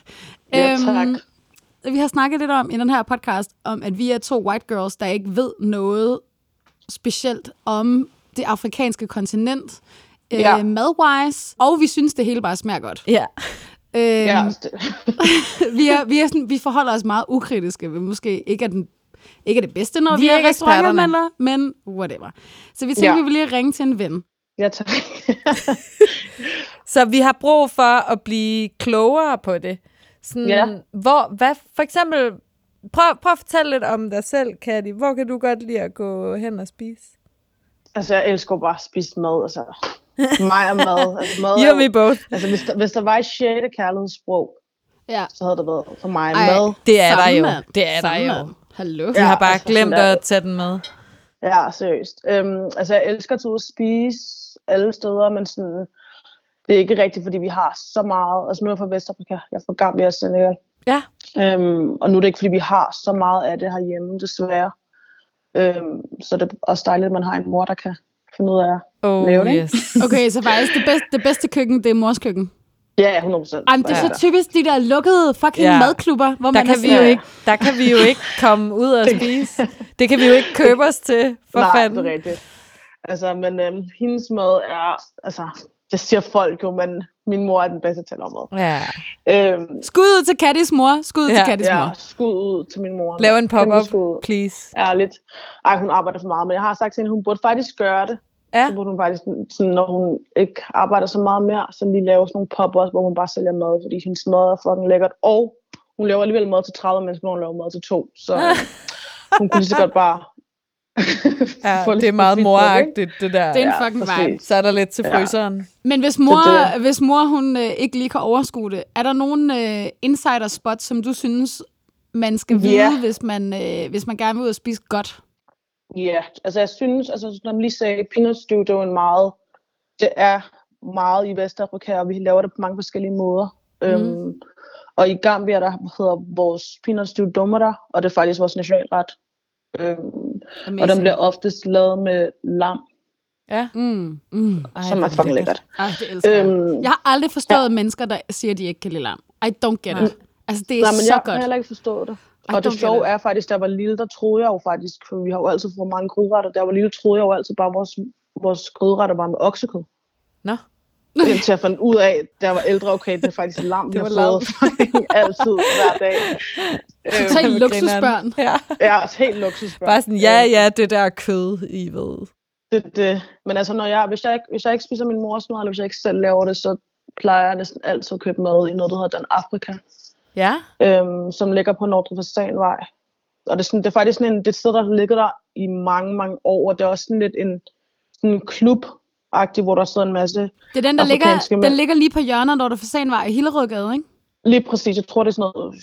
Ja, tak. Øhm, vi har snakket lidt om i den her podcast, om at vi er to white girls, der ikke ved noget specielt om det afrikanske kontinent, øh, ja. madwise, og vi synes, det hele bare smager godt. Ja. Øhm, ja, det. vi, er, vi, er sådan, vi forholder os meget ukritiske, vi måske ikke er den Ikke det bedste, når vi, vi er restaurantermændere, men whatever. Så vi tænker, ja. vi vil lige ringe til en ven. Ja, tak. Så vi har brug for at blive klogere på det. Sådan, ja. hvor, hvad, for eksempel, prøv, prøv at fortælle lidt om dig selv, Katty. Hvor kan du godt lide at gå hen og spise? Altså, jeg elsker bare at spise mad. Altså. Mig og mad. Altså, mad you and me both. Altså, hvis, der, hvis der var et sjette kærlighedssprog, ja, så havde det været for mig. Ej, mad. Det er der jo. Det er der jo. Hallo. Jeg ja, har bare altså, glemt at tage den med. Ja, seriøst. Øhm, altså, jeg elsker at tage ud og spise alle steder, men sådan, det er ikke rigtigt, fordi vi har så meget. Altså, nu er jeg fra Vestafrika. Jeg er fra Gambia og Senegal. Ja. Øhm, og nu er det ikke, fordi vi har så meget af det herhjemme, desværre. Øhm, så det er også dejligt, at man har en mor, der kan finde ud af at oh, lave det. Yes. Okay, så faktisk det bedste, det bedste køkken, det er mors køkken. Ja, hundrede procent. Jamen, det er så typisk de der lukkede fucking ja. madklubber, hvor der man kan vi jo ikke, der kan vi jo ikke komme ud og spise. Det kan vi jo ikke købe os til, for nej, fanden. Det er rigtigt. Altså, men øhm, hendes mad er, altså, det siger folk jo, men min mor er den bedste til at lave mad. Ja. Øhm, skud ud til Kattis mor, skud ja. til Kattis mor. Ja, skud ud til min mor. Lav en pop-up, please. Ærligt. Ej, hun arbejder for meget, men jeg har sagt til hende, hun burde faktisk gøre det. Ja. Så burde hun faktisk, sådan, når hun ikke arbejder så meget mere, så lige lave sådan nogle pop-ups, hvor hun bare sælger mad, fordi hendes mad er fucking lækkert. Og hun laver alligevel mad til tredive mennesker, når hun laver mad til to. Så hun kunne lige så godt bare... ja, det er meget moragtigt, det der. Det er en fucking ja, vibe. Så er der lidt til fryseren. Ja. Men hvis mor, det det. hvis mor hun øh, ikke lige kan overskue det, er der nogen øh, insider-spots, som du synes, man skal vide, yeah. hvis, man, øh, hvis man gerne vil ud og spise godt? Ja, yeah. altså jeg synes, altså, som lige sagde, Peanut Stew, det er en meget, det er meget i Vestafrika, og vi laver det på mange forskellige måder. Mm. Øhm, og i Gambia, der hedder vores Peanut Stew Dummerter, og det er faktisk vores nationalret. Øhm, og den bliver oftest lavet med lam. Ja. Mm. Mm. Ej, som er fucking lækkert. Ej, det elsker jeg. Øhm, jeg har aldrig forstået ja. mennesker, der siger, at de ikke kan lide lam. I don't get it. Mm. Altså, det er nej, men så jeg godt. Jeg kan heller ikke forstå det. Ej, og det sjove er faktisk, der var lille, der troede jeg jo faktisk, for vi har jo altid fået mange gryderetter, der var lille, troede jeg jo altid bare, vores, vores gryderetter var med oksekød. Nå. Indtil jeg fandt ud af, da jeg var ældre, okay, det er faktisk lam, det var lavet altid hver dag. Så helt luksusbørn. Ja, ja helt luksusbørn. Bare sådan, ja, ja, det der kød, I ved. Det, det. Men altså, når jeg, hvis, jeg ikke, hvis jeg ikke spiser min mors mad, eller hvis jeg ikke selv laver det, så plejer jeg næsten altid at købe mad i noget, der hedder Dan Afrika. Ja. Øhm, som ligger på Nordre Fasanvej. Og det er, sådan, det er faktisk sådan en, det sted, der ligger der i mange, mange år. Og det er også sådan lidt en, sådan en klub-agtig, hvor der sidder en masse... Det er den, der ligger, den ligger lige på hjørnet af Nordre Fasanvej i Hillerødgade, ikke? Lige præcis. Jeg tror, det er sådan noget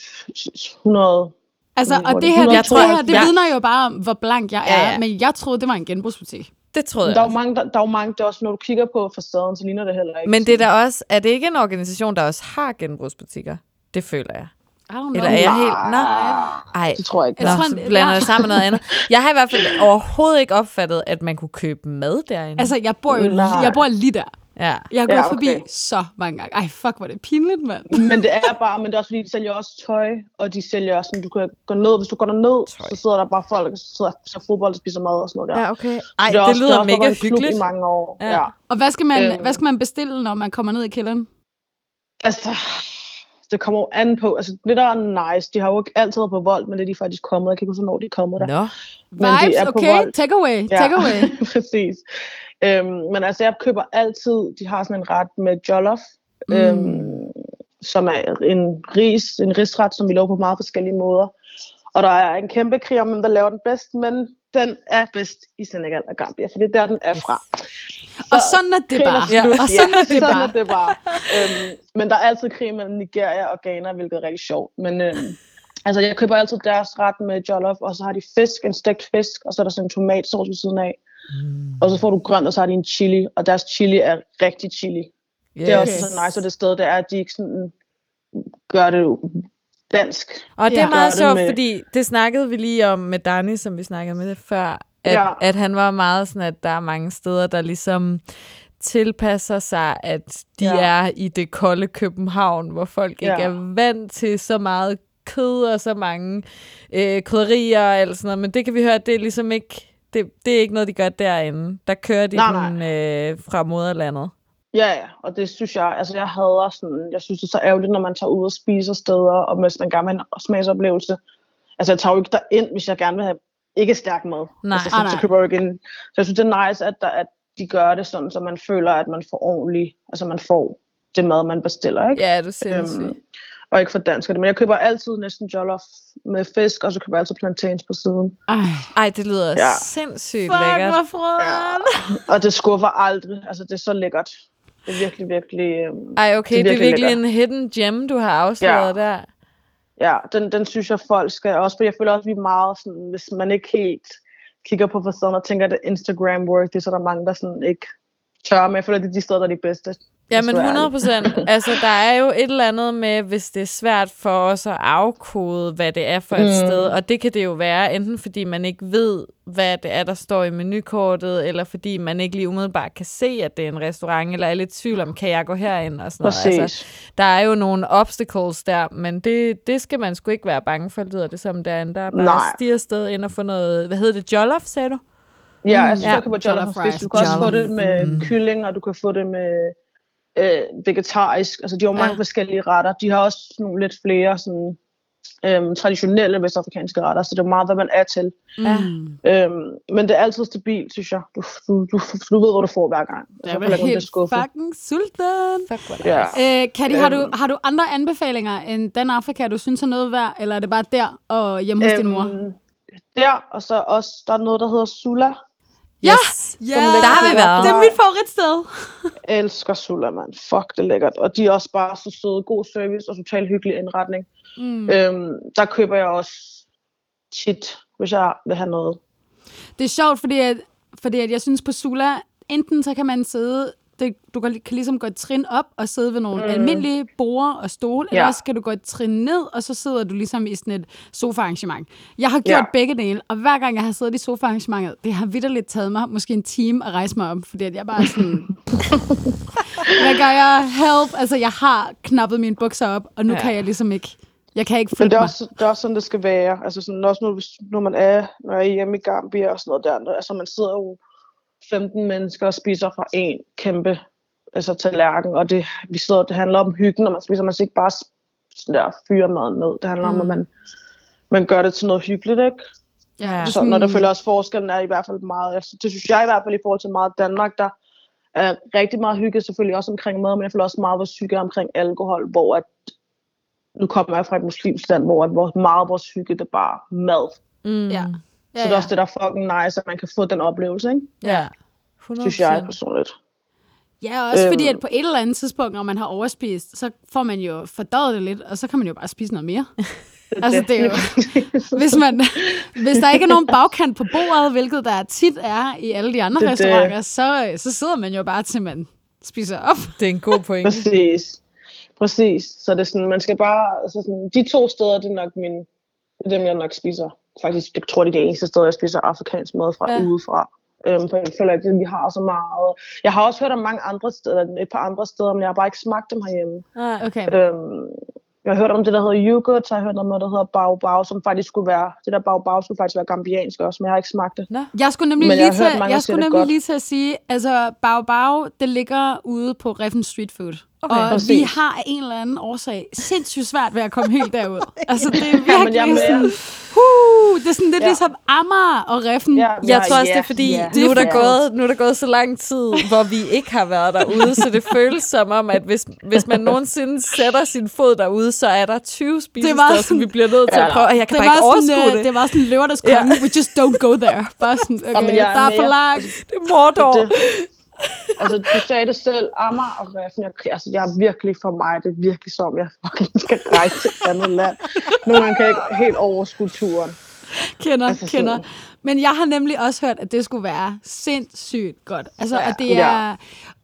hundrede... Altså, og det her, det, tror, jeg, det vidner jo bare om, hvor blank jeg er. Ja. Men jeg troede, det var en genbrugsbutik. Det troede jeg. Der er jo mange, der, der er mange, det er også, når du kigger på facaden, så ligner det heller ikke. Men det er også, er det ikke en organisation, der også har genbrugsbutikker? Det føler jeg. Eller er jeg helt... Nej, det tror jeg ikke. Jeg tror, blander jeg sammen med noget andet. Jeg har i hvert fald overhovedet ikke opfattet, at man kunne købe mad derinde. Altså, jeg bor jo lige, jeg bor lige der. Ja. Jeg går ja, okay. forbi så mange gange. Ej, fuck, hvor det pinligt, mand. Men det er bare... Men det er også fordi, de sælger også tøj, og de sælger også... Du kan gå ned, hvis du går derned, så sidder der bare folk, og sidder så fodbold og spiser mad og sådan noget der. Ja, okay. Ej, det, det også, lyder mega hyggeligt. I mange år. Ja. Ja. Og hvad skal, man, øh. hvad skal man bestille, når man kommer ned i kælderen? Altså... Det kommer jo an på, altså det der er nice, de har jo ikke altid været på vold, men det er de faktisk kommet, jeg kan ikke huske, når de er kommet der. No. Men vibes, de er okay, take away, ja. take away. Præcis. Øhm, men altså jeg køber altid, de har sådan en ret med jollof, mm. øhm, som er en ris, en risret, som vi laver på meget forskellige måder. Og der er en kæmpe krig om, hvem der laver den bedst, men den er bedst i Senegal og Gambia, for det er der, den er fra. Så og sådan er det bare. Ja, og sådan er det bare. Sådan er det bare. øhm, men der er altid krig mellem Nigeria og Ghana, hvilket er rigtig sjovt. Men øhm, altså, jeg køber altid deres ret med jollof, og så har de fisk, en stegt fisk, og så er der sådan en tomatsauce ved siden af. Mm. Og så får du grønt, og så har de en chili, og deres chili er rigtig chili. Yes. Det er også så nice, og det sted, det er, at de ikke sådan gør det dansk. Og det er ja. meget sjovt, med... fordi det snakkede vi lige om med Danny, som vi snakkede med det før, at, ja. at han var meget sådan, at der er mange steder, der ligesom tilpasser sig, at de ja. er i det kolde København, hvor folk ja. ikke er vant til så meget kød og så mange øh, krydderier og alt sådan noget, men det kan vi høre, det er ligesom ikke, det, det er ikke noget, de gør derinde. Der kører de nej, den, nej. Øh, fra moderlandet. Ja, ja, og det synes jeg, altså jeg hader sådan, jeg synes det er så ærgerligt, når man tager ud og spiser steder, og mens man gerne vil have en smagsoplevelse. Altså jeg tager jo ikke derind, hvis jeg gerne vil have ikke stærk mad. Nej, altså, så, ah, så, så køber jeg igen. Så jeg synes det er nice, at, der, at de gør det sådan, så man føler, at man får ordentligt, altså man får det mad, man bestiller, ikke? Ja, det er sindssygt. Øhm, og ikke for dansk. Men jeg køber altid næsten jollof med fisk, og så køber jeg altid plantains på siden. Ej, ej det lyder ja. sindssygt Fuck, lækkert. Fuck, hvor frøden! Ja. Og det skuffer aldrig. Altså, det er så lækkert. Det er virkelig, virkelig... Um, ej, okay, det er virkelig, det er virkelig en hidden gem, du har afsløret ja. der. Ja, den, den synes jeg, folk skal også. For jeg føler også, vi er meget sådan, hvis man ikke helt kigger på facaden og tænker, at det er Instagram-worthy, så er der mange, der sådan ikke tør. Men jeg føler, at det er de steder, der er de bedste. Ja, men hundrede procent. Altså, der er jo et eller andet med, hvis det er svært for os at afkode, hvad det er for et mm. sted. Og det kan det jo være, enten fordi man ikke ved, hvad det er, der står i menukortet, eller fordi man ikke lige umiddelbart kan se, at det er en restaurant, eller er lidt tvivl om, kan jeg gå herind og sådan noget. Præcis. Altså, der er jo nogle obstacles der, men det, det skal man sgu ikke være bange for, lyder det som derinde. Der er bare Nej. stiger sted ind og få noget, hvad hedder det, jollof, sagde du? Ja, mm, altså, ja. så kan man jollof fisk. Du kan jollof. også få det med mm. kylling, og du kan få det med... Øh, vegetarisk, altså de har mange ja. forskellige retter. De har også nogle lidt flere sådan, øhm, traditionelle vestafrikanske retter, så det er meget, hvad man er til. Mm. Øhm, men det er altid stabilt, synes jeg. Du, du, du, du ved, hvor du får hver gang. Det er vel helt fucking sulten. Fuck, ja. øh, Katty, har du, har du andre anbefalinger end Dan Afrika, du synes er noget værd, eller er det bare der og hjemme hos øhm, din mor? Der, og så også, der er noget, der hedder Sula. Yes. Ja, yeah. der har vi været. Det er mit favoritsted. Jeg elsker Sula, man. Fuck, det er lækkert. Og de er også bare så søde, god service og totalt hyggelig indretning. Mm. Øhm, der køber jeg også tit, hvis jeg vil have noget. Det er sjovt, fordi, at, fordi at jeg synes på Sula, enten så kan man sidde, det, du kan, kan ligesom gå et trin op og sidde ved nogle mm. almindelige borde og stole, ja. eller også kan du gå et trin ned, og så sidder du ligesom i sådan et sofaarrangement. Jeg har gjort ja. begge dele, og hver gang jeg har siddet i sofaarrangementet, det har vitterligt taget mig måske en time at rejse mig op, fordi at jeg bare sådan... Hvad gør jeg? Help! Altså, jeg har knappet mine bukser op, og nu ja. kan jeg ligesom ikke... Jeg kan ikke flytte mig. Men det er, også, det er også sådan, det skal være. Altså, sådan, også nu, når man er når jeg er hjemme i Gambia og sådan noget der, altså, man sidder jo femten mennesker spiser fra en kæmpe altså, tallerken, og det, vi sidder, det handler om hyggen, når man spiser. Man skal ikke bare sådan der, fyre maden ned. Det handler mm. om, at man, man gør det til noget hyggeligt, ikke? Yeah. Så når der følger også forskellen, er i hvert fald meget... Altså, det synes jeg i hvert fald i forhold til meget Danmark, der er rigtig meget hygge, selvfølgelig også omkring mad, men jeg føler også meget, hvor syge omkring alkohol, hvor at... Nu kommer jeg fra et muslimsk land, hvor, at, hvor meget vores hygge, det er bare mad. Mm. Yeah. Ja, så det er ja. også det, der er fucking nice, at man kan få den oplevelse, ikke? Ja, hundrede procent. Synes jeg personligt. Ja, også øhm. fordi, at på et eller andet tidspunkt, når man har overspist, så får man jo fordøjet det lidt, og så kan man jo bare spise noget mere. Det altså, det er jo... hvis, man, hvis der ikke er nogen bagkant på bordet, hvilket der tit er i alle de andre det restauranter, det. Så, så sidder man jo bare til, man spiser op. Det er en god pointe. Præcis. Præcis. Så det er sådan, man skal bare... Altså sådan, de to steder, det er nok min, det er dem, jeg nok spiser. Faktisk, jeg tror, det er det eneste sted, jeg spiser afrikansk mad fra ja. udefra. Øhm, for jeg føler ikke, at vi har så meget. Jeg har også hørt om mange andre steder, et par andre steder, men jeg har bare ikke smagt dem herhjemme. Ah, okay. Øhm, jeg har hørt om det, der hedder Yougood, så jeg har hørt om noget, der hedder Bao Bao, som faktisk skulle være, det der Bao Bao skulle faktisk være gambiansk også, men jeg har ikke smagt det. Nå. Jeg skulle nemlig, jeg lige, til, jeg jeg skulle nemlig lige til at sige, altså Bao Bao, det ligger ude på Reffen Street Food. Okay. Og præcis. Vi har en eller anden årsag sindssygt svært ved at komme helt derud. Altså, det er virkelig ja, sådan... Uh, det er sådan lidt ja. ligesom Amager og Reffen. Ja, jeg tror også, yeah, det er fordi, yeah. nu, er der gået, nu er der gået så lang tid, hvor vi ikke har været derude, så det føles som om, at hvis, hvis man nogensinde sætter sin fod derude, så er der tyve spisesteder, som vi bliver nødt til ja, at prøve, og jeg kan bare ikke overskue sådan, det. Det var sådan en løver, der skulle komme, yeah. we just don't go there. Bare sådan, okay, Jamen, jeg, der er for langt. Det er Mordor. Altså, du sagde det selv, Amager og Reffen, jeg, altså, jeg er virkelig for mig, det er virkelig som, jeg fucking skal rejse til et andet land. Nogle gange kan jeg ikke helt overskue turen. Kender, altså, kender. Sådan. Men jeg har nemlig også hørt, at det skulle være sindssygt godt. Altså, ja, og, det er, ja.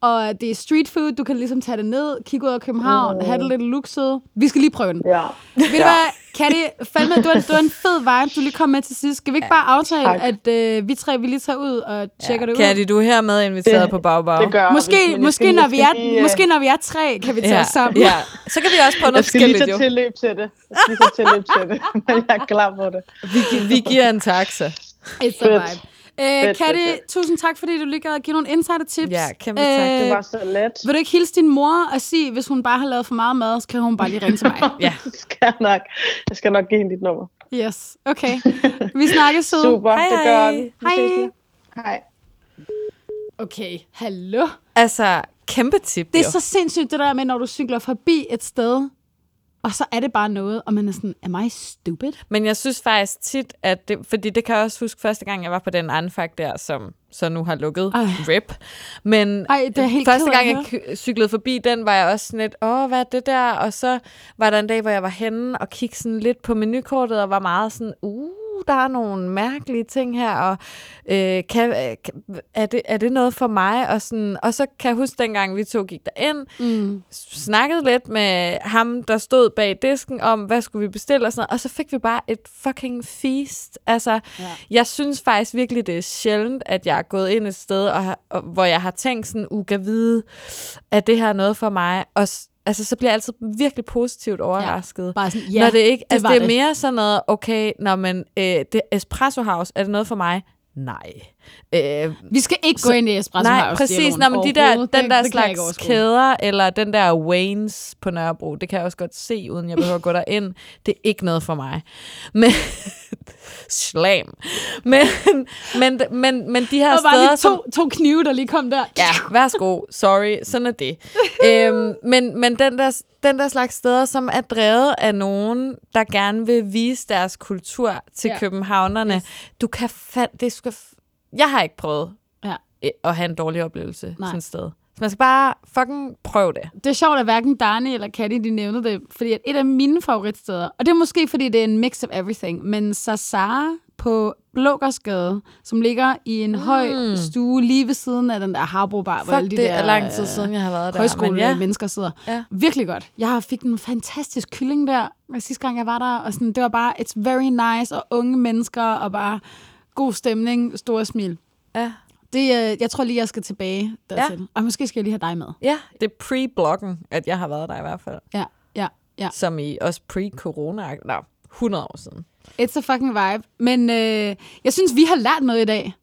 og det er street food, du kan ligesom tage det ned, kigge ud af København, mm. have det lidt lukset. Vi skal lige prøve den. Ja. Ved du ja. hvad, Katty, fandme, du er en fed vibe, du lige kom med til sidst. Skal vi ikke bare aftale, tak. at øh, vi tre vi lige tager ud og tjekker ja. det ud? Katty, du er hermed inviteret det, på Bao Bao. Det gør måske, vi, måske, skal, når vi er, lige, måske når vi er tre, kan vi tage ja, os sammen. Ja. Så kan vi også prøve noget forskelligt. Jeg skal lige tage tilløb til det. Jeg skal lige tage tilløb til det, men jeg er klar på det. Vi, vi giver en taxa. It's a vibe. Æ, Katty, tusind tak, fordi du lige gad at give nogle insider-tips. Ja, kæmpe tak. Æ, det var så let. Vil du ikke hilse din mor og sige, hvis hun bare har lavet for meget mad, så kan hun bare lige ringe til mig? Ja, det skal jeg nok. Jeg skal nok give hende dit nummer. Yes, okay. Vi snakkes siden. Super, hej, det gør vi. Hej. Hej. Okay, hallo. Altså, kæmpe tip. Det er jo så sindssygt, det der med, når du cykler forbi et sted, Og så er det bare noget, og man er sådan, am I stupid? Men jeg synes faktisk tit, at det, fordi det kan jeg også huske første gang, jeg var på den Anfag der, som så nu har lukket. Ej. Rip. Men Ej, det er helt første gang, jeg cyklede forbi den, var jeg også sådan lidt, åh, hvad er det der? Og så var der en dag, hvor jeg var henne og kiggede sådan lidt på menukortet, og var meget sådan, uh, der er nogle mærkelige ting her, og øh, kan, er, det, er det noget for mig? Og, sådan, og så kan jeg huske, dengang vi to gik derind, mm. snakkede lidt med ham, der stod bag disken, om hvad skulle vi bestille, og sådan noget, og så fik vi bare et fucking feast. Altså, ja. Jeg synes faktisk virkelig, det er sjældent, at jeg er gået ind et sted, og, og, hvor jeg har tænkt sådan, uga vide, at det her er noget for mig, og altså, så bliver jeg altid virkelig positivt overrasket. Ja, bare sådan, ja, når det ikke, altså, det, det er mere det. Sådan noget, okay, når man, øh, det Espresso House, er det noget for mig? Nej. Øh, Vi skal ikke så, gå ind i Espresso House. Nej, præcis. Nå, men de der, den det, der det slags kæder, eller den der Wayne's på Nørrebro, det kan jeg også godt se, uden jeg behøver at gå derind. Det er ikke noget for mig. Men... Slam. Men, men, men, men de her steder... Der var steder, lige to, to knive, der lige kom der. Ja, værsgo. Sorry. Sådan er det. øhm, men men den, der, den der slags steder, som er drevet af nogen, der gerne vil vise deres kultur til ja. københavnerne. Yes. Du kan fandme... Det skal f- Jeg har ikke prøvet ja. at have en dårlig oplevelse Nej. sådan et sted. Så man skal bare fucking prøve det. Det er sjovt, at hverken Darne eller Katty, de nævnte det, fordi at et af mine favoritsteder, og det er måske, fordi det er en mix of everything, men Sasa på Blågårdsgade, som ligger i en mm. høj stue lige ved siden af den der Harbrobar, hvor alle de det der er lang tid siden, jeg har været der, højskole-mennesker ja. sidder. Ja. Virkelig godt. Jeg fik en fantastisk kylling der, sidste gang jeg var der, og sådan, det var bare, it's very nice, og unge mennesker, og bare god stemning, store smil. Ja. Det, jeg tror lige, jeg skal tilbage dertil. Ja. Og måske skal jeg lige have dig med. Ja, det er pre-bloggen, at jeg har været der i hvert fald. Ja, ja, ja. Som i også pre-corona. Nå, hundrede år siden. It's a fucking vibe. Men øh, jeg synes, vi har lært noget i dag.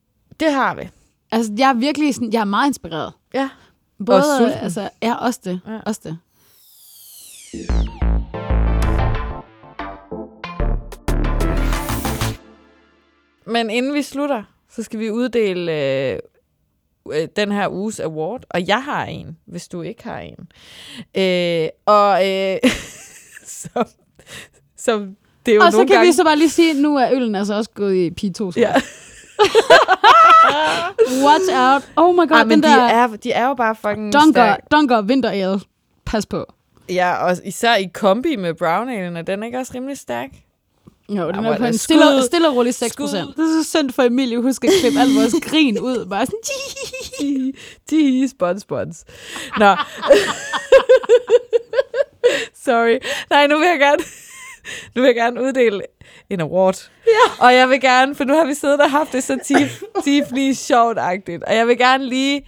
Det har vi. Altså, jeg er virkelig sådan, jeg er meget inspireret. Ja. Både, og sulten. Altså, ja, også det. Ja. Også det. Men inden vi slutter... Så skal vi uddele øh, øh, den her uges award. Og jeg har en, hvis du ikke har en. Øh, og øh, som, som det er jo og nogle gange... Og så kan gange... vi så bare lige sige, at nu er øllen altså også gået i pige to. Ja. Watch out. Oh my god, Ej, men den der... De er, de er jo bare fucking Dunker, Dunker Winter Ale. Pas på. Ja, og især i kombi med brown alen, og den er ikke også rimelig stærk? Jo, den er på en stille, stille og rolig seks procent. Det er så synd for Emilie, husk at klippe alt vores grin ud. Bare sådan, tji, spons, spons. Nå. Sorry. Nej, nu vil jeg gerne, nu vil jeg gerne uddele en award. Ja. Og jeg vil gerne, for nu har vi siddet og haft det så tiflige sjovt-agtigt. Og jeg vil gerne lige...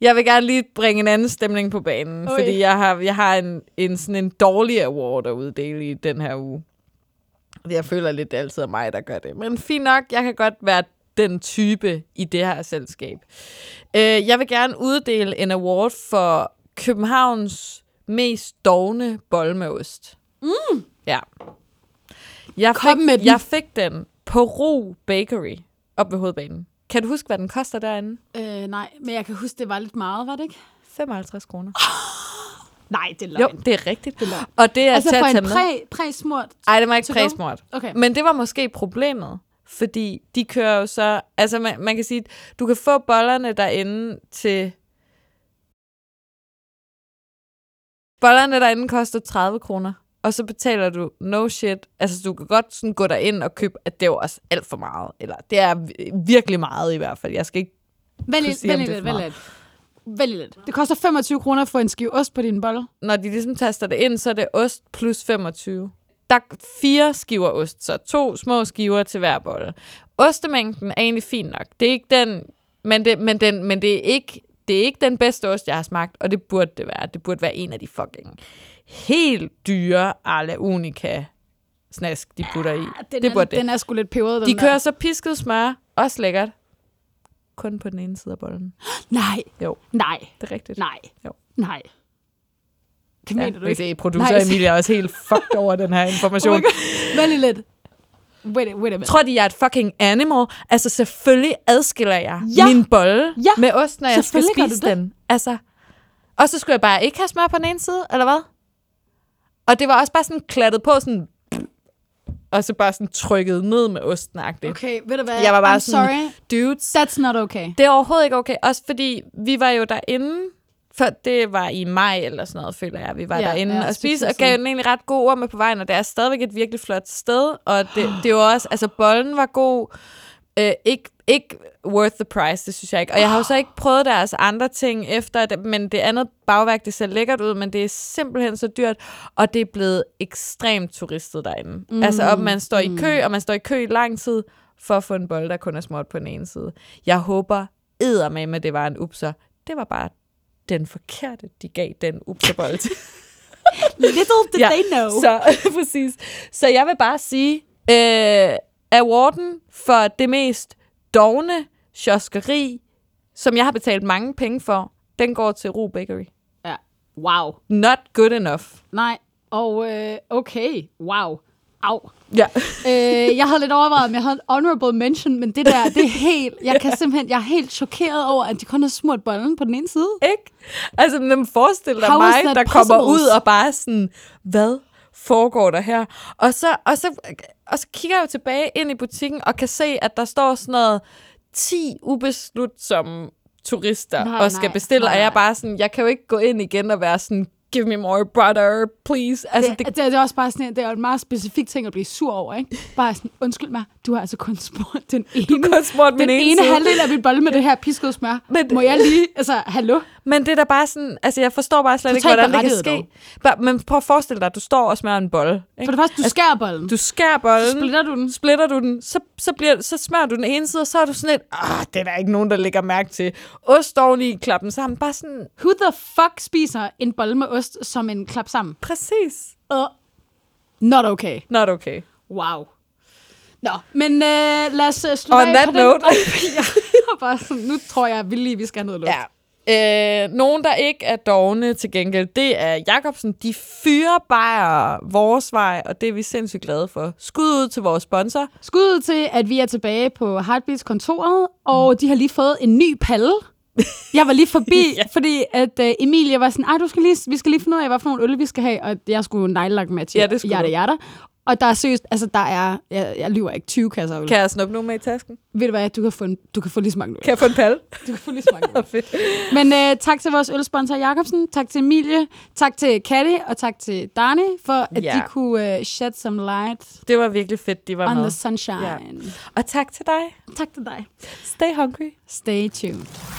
Jeg vil gerne lige bringe en anden stemning på banen, Oi. fordi jeg har, jeg har en, en, sådan en dårlig award at uddele i den her uge. Jeg føler lidt, det altid er mig, der gør det. Men fint nok, jeg kan godt være den type i det her selskab. Jeg vil gerne uddele en award for Københavns mest dovne bolle med ost. Mm. Ja. Jeg fik, jeg fik den på Ro Bakery op ved hovedbanen. Kan du huske, hvad den koster derinde? Øh, nej, men jeg kan huske, det var lidt meget, var det ikke? femoghalvtreds kroner. Nej, det er løgn. Jo, det er rigtigt, det er løgn. Og det er altså for en præ, præsmurt? Nej, det var ikke præsmurt. Okay. Men det var måske problemet, fordi de kører jo så... Altså, man, man kan sige, du kan få bollerne derinde til... Bollerne derinde koster tredive kroner, og så betaler du no shit. Altså, du kan godt sådan gå derind og købe, at det er også alt for meget. Eller det er virkelig meget i hvert fald. Jeg skal ikke vælge, kunne sige, vælge, om det er for meget. Vælge. Vældig lidt. Det koster femogtyve kroner for en skive ost på dine boller. Når de ligesom taster det ind, så er det ost plus femogtyve. Der er fire skiver ost, så to små skiver til hver bolle. Ostemængden er egentlig fin nok. Det er ikke den, men det, men den, men det er ikke, det er ikke den bedste ost, jeg har smagt, og det burde det være. Det burde være en af de fucking helt dyre à la unica snask, de putter i. Ja, den, er, det. den er sgu lidt peberet, den De kører der. Så pisket smør, også lækkert. Kun på den ene side af bollen. Nej. Jo. Nej. Det er rigtigt. Nej. Jo. Nej. Det mener ja, du ikke. Producer Emilie er også helt fucked over den her information. Oh Vældig lidt. Wait, wait a minute. Tror de, jeg er et fucking animal? Altså, selvfølgelig adskiller jeg ja. min bolle ja. med ost, når jeg skal spise den. Altså, og så skulle jeg bare ikke have smør på den ene side, eller hvad? Og det var også bare sådan klattet på, sådan, og så bare sådan trykket ned med osten. Okay, ved du hvad? Jeg var bare I'm sådan, sorry. Dudes. That's not okay. Det er overhovedet ikke okay. Også fordi, vi var jo derinde, for det var i maj eller sådan noget, føler jeg, vi var ja, derinde ja, og spise, og gav den egentlig ret gode ord med på vejen, og det er stadigvæk et virkelig flot sted, og det, det var også, altså bollen var god, øh, ikke, ikke worth the price, det synes jeg ikke, og jeg har jo så ikke prøvet deres andre ting efter, men det andet bagværk, det ser lækkert ud, men det er simpelthen så dyrt, og det er blevet ekstremt turistet derinde. Mm. Altså op, man står i kø, og man står i kø i lang tid, for at få en bolle, der kun er småt på den ene side. Jeg håber eddermame, at det var en upser. Det var bare den forkerte, de gav den upsebold. Little did ja, they know. Så, præcis. Så jeg vil bare sige, øh, awarden for det mest dovne sjoskeri, som jeg har betalt mange penge for, den går til Ro Bakery. Ja, wow. Not good enough. Nej, og øh, okay, wow. Au. Ja. øh, jeg havde lidt overvejet, om jeg havde en honorable mention, men det der, det er helt, jeg kan simpelthen, jeg er helt chokeret over, at de kun har smurt bollen på den ene side. Ikke? Altså, man forestiller dig mig, der possible? Kommer ud og bare sådan, hvad foregår der her? Og så, og, så, og så kigger jeg jo tilbage ind i butikken og kan se, at der står sådan noget ti ubeslutsomme turister nej, og skal nej, bestille, nej, nej. Og jeg bare sådan, jeg kan jo ikke gå ind igen og være sådan, give me more butter, please. Altså, det, det, det, det er også bare sådan en, det er en meget specifik ting at blive sur over, ikke? Bare sådan, undskyld mig, du har altså kun smurt den ene. Du har smurt den ene, ene halvdel af min bolle med det her piskede smør. Men, må jeg lige, altså, hallo? Men det er da bare sådan, altså, jeg forstår bare slet ikke, hvordan det kan ske. Bare, men prøv at forestille dig, at du står og smører en bolle. For det første, du skærer altså, bollen. Du skærer bollen. Så splitter du den. Splitter du den. Så, så, bliver, så smører du den ene side, og så er du sådan et, ah, det er der ikke nogen, der lægger mærke til. Ost oveni, klappen sammen. Bare sådan, who the fuck spiser en bolle med ost som en klap sammen? Præcis. Uh, not okay. Not okay. Wow. Nå, men uh, lad os uh, slutte af that på note. Den. Og bare sådan, nu tror jeg, at vi lige vi skal have noget luft. Ja. Øh, nogen, der ikke er dovne til gengæld, det er Jakobsen. De fyre bajer vores vej, og det er vi sindssygt glade for. Skud ud til vores sponsor. Skud ud til, at vi er tilbage på Heartbeats-kontoret, og mm. de har lige fået en ny palle. Jeg var lige forbi, ja. Fordi at uh, Emilie var sådan, ej, du skal lige, vi skal lige finde ud af, hvad for nogle øl vi skal have, og jeg skulle neglelagt med til jada jada. Og der er seriøst, altså der er, jeg, jeg lyver ikke, tyve kasser øl. Kan jeg snuppe nogen med i tasken? Ved du hvad, du kan få, en, du kan få lige så mange øl. Kan jeg få en palle? Du kan få lige så mange øl. Men uh, tak til vores ølsponsor Jakobsen, tak til Emilie, tak til Katty og tak til Dani, for at yeah. de kunne uh, shed some light. Det var virkelig fedt, de var on med. On the sunshine. Yeah. Og tak til dig. Tak til dig. Stay hungry. Stay tuned.